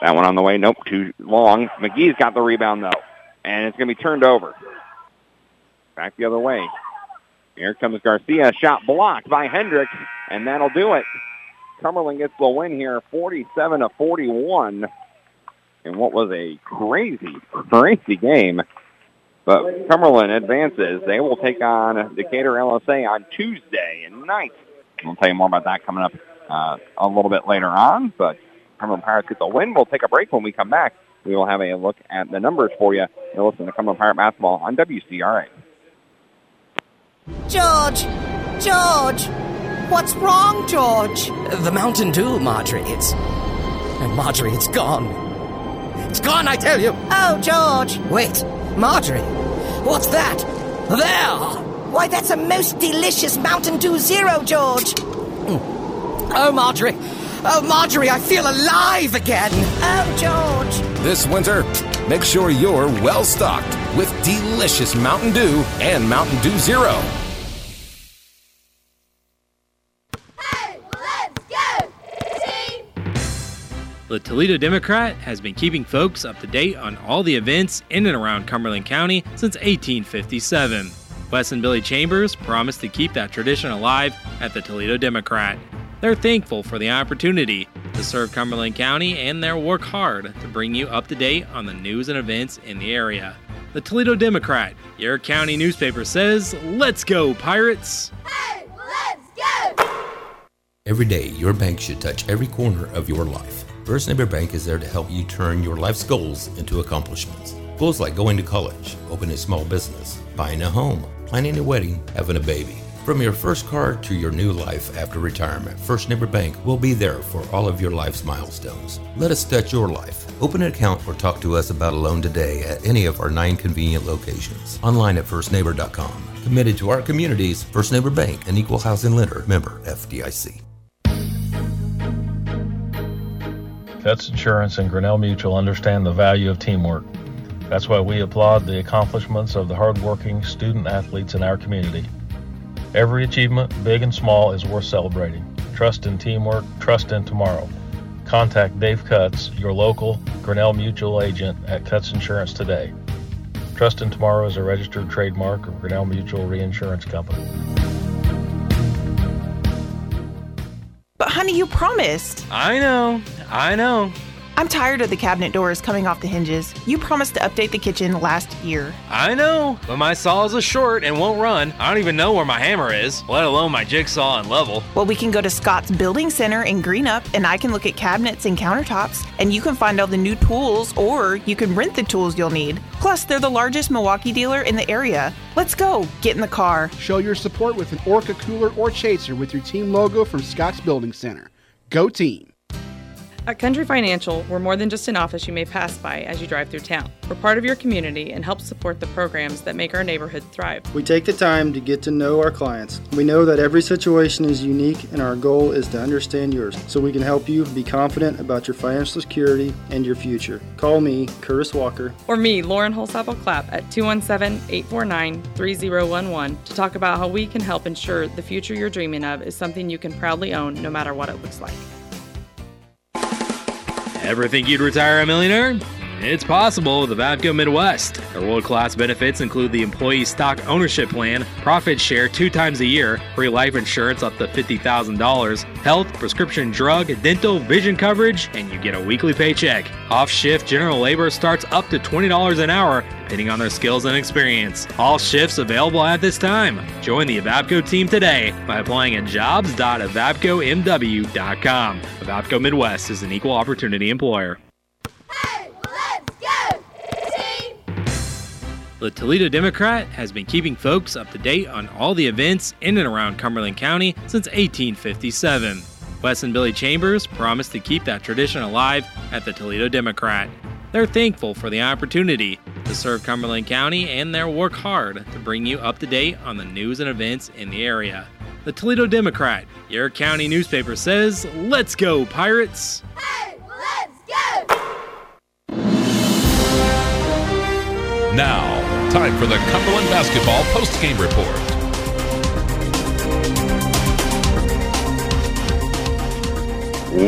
That one on the way. Nope, too long. McGee's got the rebound, though. And it's going to be turned over. Back the other way. Here comes Garcia. Shot blocked by Hendricks. And that'll do it. Cumberland gets the win here, 47-41, in what was a crazy, crazy game. But Cumberland advances. They will take on Decatur LSA on Tuesday night. We'll tell you more about that coming up a little bit later on. But Cumberland Pirates get the win. We'll take a break. When we come back, we will have a look at the numbers for you. You'll listen to Cumberland Pirate Basketball on WCRA. George! George! What's wrong, George? The Mountain Dew, Marjorie. Marjorie, it's gone. It's gone, I tell you. Oh, George. Wait, Marjorie. What's that? There! Why, that's a most delicious Mountain Dew Zero, George. Oh, Marjorie. Oh, Marjorie, I feel alive again. Oh, George. This winter, make sure you're well-stocked with delicious Mountain Dew and Mountain Dew Zero. Hey, let's go, team! The Toledo Democrat has been keeping folks up to date on all the events in and around Cumberland County since 1857. Wes and Billy Chambers promised to keep that tradition alive at the Toledo Democrat. They're thankful for the opportunity to serve Cumberland County, and they'll work hard to bring you up to date on the news and events in the area. The Toledo Democrat, your county newspaper, says, "Let's go, Pirates!" Hey, let's go! Every day, your bank should touch every corner of your life. First Neighbor Bank is there to help you turn your life's goals into accomplishments. Goals like going to college, opening a small business, buying a home, planning a wedding, having a baby. From your first car to your new life after retirement, First Neighbor Bank will be there for all of your life's milestones. Let us touch your life. Open an account or talk to us about a loan today at any of our 9 convenient locations. Online at firstneighbor.com. Committed to our communities, First Neighbor Bank, an equal housing lender, member FDIC. Cuts Insurance and Grinnell Mutual understand the value of teamwork. That's why we applaud the accomplishments of the hardworking student athletes in our community. Every achievement, big and small, is worth celebrating. Trust in teamwork, trust in tomorrow. Contact Dave Cuts, your local Grinnell Mutual agent at Cuts Insurance today. Trust in Tomorrow is a registered trademark of Grinnell Mutual Reinsurance Company. But honey, you promised. I know. I'm tired of the cabinet doors coming off the hinges. You promised to update the kitchen last year. I know, but my saw is a short and won't run. I don't even know where my hammer is, let alone my jigsaw and level. Well, we can go to Scott's Building Center in Greenup, and I can look at cabinets and countertops, and you can find all the new tools, or you can rent the tools you'll need. Plus, they're the largest Milwaukee dealer in the area. Let's go. Get in the car. Show your support with an Orca cooler or chaser with your team logo from Scott's Building Center. Go team. At Country Financial, we're more than just an office you may pass by as you drive through town. We're part of your community and help support the programs that make our neighborhood thrive. We take the time to get to know our clients. We know that every situation is unique, and our goal is to understand yours so we can help you be confident about your financial security and your future. Call me, Curtis Walker. Or me, Lauren Holzapfel-Clapp, at 217-849-3011 to talk about how we can help ensure the future you're dreaming of is something you can proudly own no matter what it looks like. Ever think you'd retire a millionaire? It's possible with Evapco Midwest. Their world-class benefits include the employee stock ownership plan, profit share 2 times a year, free life insurance up to $50,000, health, prescription drug, dental, vision coverage, and you get a weekly paycheck. Off-shift general labor starts up to $20 an hour, depending on their skills and experience. All shifts available at this time. Join the Evapco team today by applying at jobs.evapcomw.com. Evapco Midwest is an equal opportunity employer. The Toledo Democrat has been keeping folks up to date on all the events in and around Cumberland County since 1857. Wes and Billy Chambers promised to keep that tradition alive at the Toledo Democrat. They're thankful for the opportunity to serve Cumberland County, and they'll work hard to bring you up to date on the news and events in the area. The Toledo Democrat, your county newspaper, says, "Let's go, Pirates!" Hey, let's go! Now, time for the Cumberland Basketball Post-Game Report.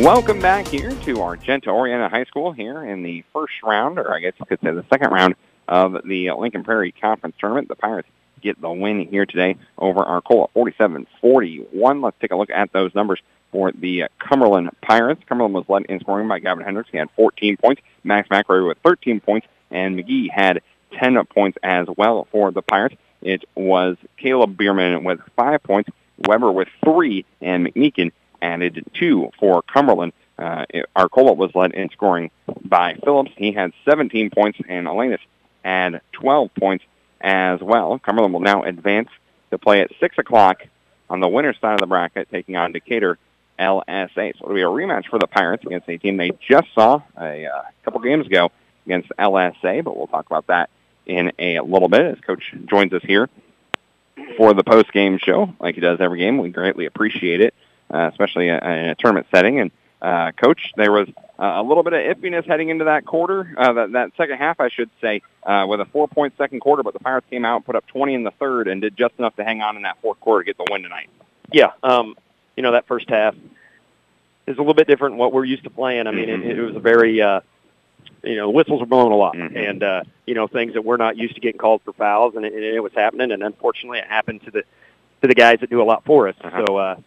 Welcome back here to Argenta-Oreana High School here in the first round, or I guess you could say the second round, of the Lincoln Prairie Conference Tournament. The Pirates get the win here today over Arcola, 47-41. Let's take a look at those numbers for the Cumberland Pirates. Cumberland was led in scoring by Gavin Hendricks. He had 14 points. Max McElravey with 13 points, and McGee had 10 points as well for the Pirates. It was Caleb Bierman with 5 points, Weber with 3, and McMeekin added 2 for Cumberland. Arcola was led in scoring by Phillips. He had 17 points, and Alanis had 12 points as well. Cumberland will now advance to play at 6 o'clock on the winner's side of the bracket, taking on Decatur LSA. So it'll be a rematch for the Pirates against a team they just saw a couple games ago against LSA, but we'll talk about that in a little bit as Coach joins us here for the post-game show, like he does every game. We greatly appreciate it, especially in a tournament setting. And coach. There was a little bit of iffiness heading into that quarter, that second half, I should say, with a 4-point second quarter, but the Pirates came out, put up 20 in the third, and did just enough to hang on in that fourth quarter to get the win tonight. Yeah, that first half is a little bit different than what we're used to playing. I mean, it was a very, whistles were blowing a lot, and, things that we're not used to getting called for fouls, and it was happening, and unfortunately it happened to the guys that do a lot for us. So,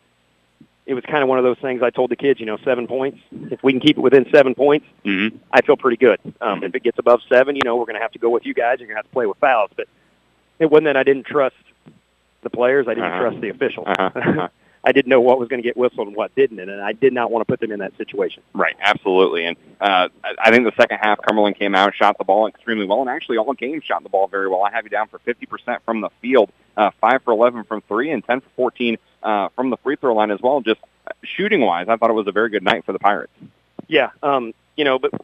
it was kind of one of those things I told the kids, 7 points. If we can keep it within 7 points, I feel pretty good. If it gets above 7, we're going to have to go with you guys. You're going to have to play with fouls. But it wasn't that I didn't trust the players. I didn't trust the officials. I didn't know what was going to get whistled and what didn't, and I did not want to put them in that situation. Right, absolutely. And I think the second half, Cumberland came out, shot the ball extremely well, and actually all games shot the ball very well. I have you down for 50% from the field, 5 for 11 from 3, and 10 for 14 from the free throw line as well. Just shooting-wise, I thought it was a very good night for the Pirates. Yeah, but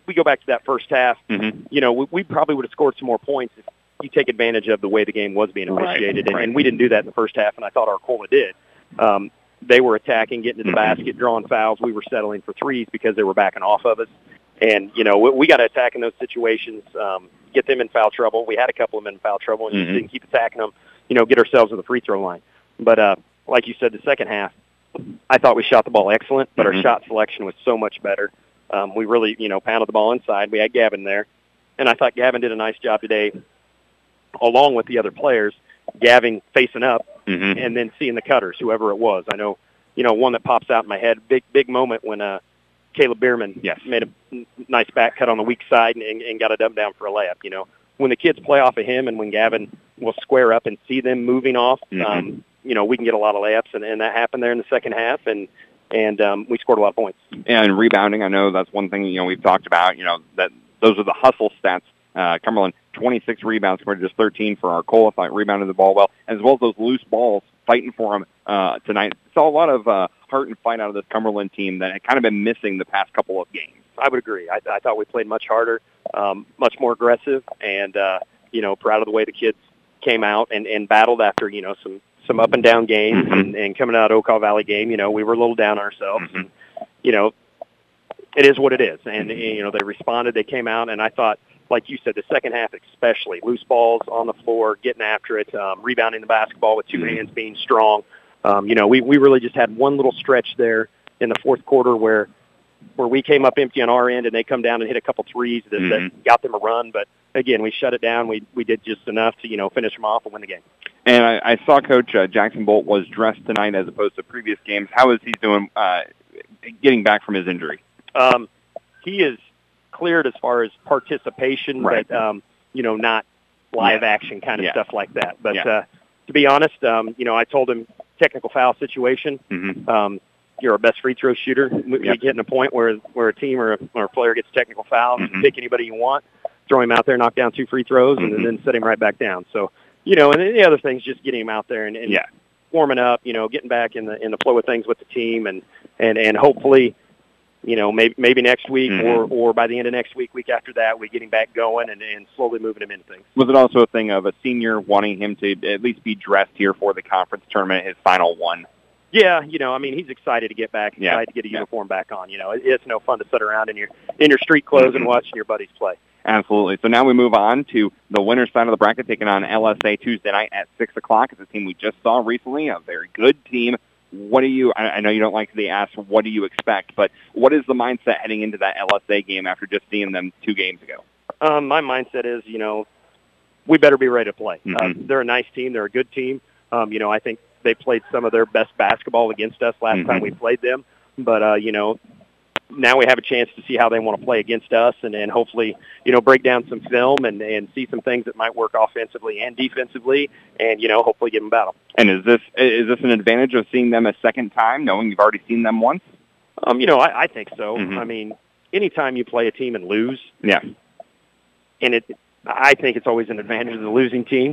we go back to that first half. We probably would have scored some more points if you take advantage of the way the game was being officiated, and we didn't do that in the first half, and I thought Arcola did. They were attacking, getting to the basket, drawing fouls. We were settling for threes because they were backing off of us. And, we got to attack in those situations, get them in foul trouble. We had a couple of them in foul trouble and just didn't keep attacking them, get ourselves to the free throw line. But like you said, the second half, I thought we shot the ball excellent, but our shot selection was so much better. We really, pounded the ball inside. We had Gavin there. And I thought Gavin did a nice job today, along with the other players, Gavin facing up and then seeing the cutters, whoever it was. I know, one that pops out in my head, big moment when Caleb Bierman made a nice back cut on the weak side and got a dub down for a layup. When the kids play off of him and when Gavin will square up and see them moving off, we can get a lot of layups, and that happened there in the second half, and we scored a lot of points. And rebounding, I know that's one thing, we've talked about, that those are the hustle stats. Cumberland, 26 rebounds compared to just 13 for Arcola. Thought rebounded the ball well as those loose balls fighting for him tonight. Saw a lot of heart and fight out of this Cumberland team that had kind of been missing the past couple of games. I would agree. I thought we played much harder, much more aggressive, and, proud of the way the kids came out and battled after, some up and down games and coming out of Ocala Valley game, we were a little down ourselves. And, it is what it is. And, they responded, they came out, and I thought, like you said, the second half especially, loose balls on the floor, getting after it, rebounding the basketball with two hands, being strong. We really just had one little stretch there in the fourth quarter where we came up empty on our end and they come down and hit a couple threes that got them a run. But, again, we shut it down. We did just enough to, finish them off and win the game. And I saw Coach Jackson Bolt was dressed tonight as opposed to previous games. How is he doing getting back from his injury? He is cleared as far as participation, but not live action kind of stuff like that. But to be honest, I told him technical foul situation. You're our best free throw shooter. You're getting a point where a team or a player gets technical fouls. Pick anybody you want, throw him out there, knock down 2 free throws, and then set him right back down. So and then the other things, just getting him out there and warming up. Getting back in the flow of things with the team and hopefully. Maybe next week or by the end of next week, week after that, we get him back going and slowly moving him into things. Was it also a thing of a senior wanting him to at least be dressed here for the conference tournament, his final one? Yeah, he's excited to get back, excited to get a uniform back on. It's no fun to sit around in your street clothes and watching your buddies play. Absolutely. So now we move on to the winner's side of the bracket, taking on LSA Tuesday night at 6 o'clock. It's a team we just saw recently, a very good team. What do you? I know you don't like to be asked. What do you expect? But what is the mindset heading into that LSA game after just seeing them 2 games ago? My mindset is, we better be ready to play. They're a nice team. They're a good team. I think they played some of their best basketball against us last time we played them. But now we have a chance to see how they want to play against us, and hopefully break down some film and see some things that might work offensively and defensively, and hopefully give them battle. And is this an advantage of seeing them a second time, knowing you've already seen them once? I think so. I mean, anytime you play a team and lose, and I think it's always an advantage of the losing team.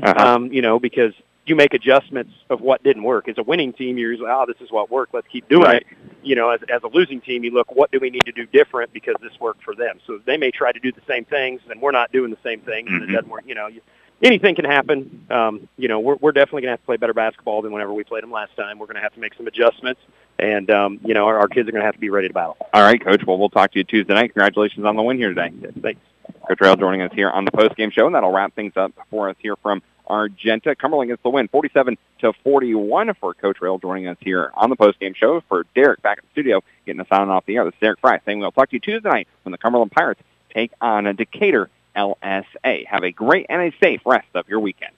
Because you make adjustments of what didn't work. As a winning team, you're usually, this is what worked, let's keep doing it. As a losing team, you look, what do we need to do different because this worked for them? So they may try to do the same things, and we're not doing the same things, and it doesn't work. anything can happen. You know, we're definitely going to have to play better basketball than whenever we played them last time. We're going to have to make some adjustments, and, you know, our kids are going to have to be ready to battle. All right, Coach. Well, we'll talk to you Tuesday night. Congratulations on the win here today. Thanks. Coach Rayl joining us here on the postgame show, and that'll wrap things up for us here from Argenta. Cumberland gets the win, 47-41 for Coach Rayl joining us here on the postgame show. For Derek back at the studio getting us on and off the air, this is Derek Fry saying we'll talk to you Tuesday night when the Cumberland Pirates take on a Decatur LSA. Have a great and a safe rest of your weekend.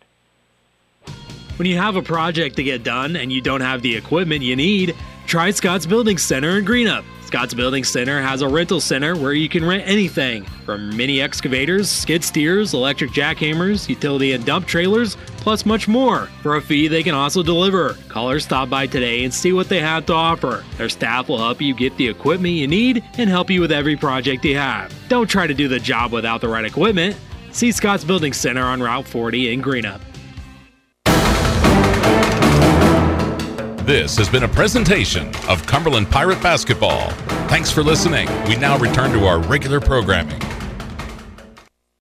When you have a project to get done and you don't have the equipment you need, try Scott's Building Center in Greenup. Scott's Building Center has a rental center where you can rent anything from mini excavators, skid steers, electric jackhammers, utility and dump trailers, plus much more. For a fee, they can also deliver. Call or stop by today and see what they have to offer. Their staff will help you get the equipment you need and help you with every project you have. Don't try to do the job without the right equipment. See Scott's Building Center on Route 40 in Greenup. This has been a presentation of Cumberland Pirate Basketball. Thanks for listening. We now return to our regular programming.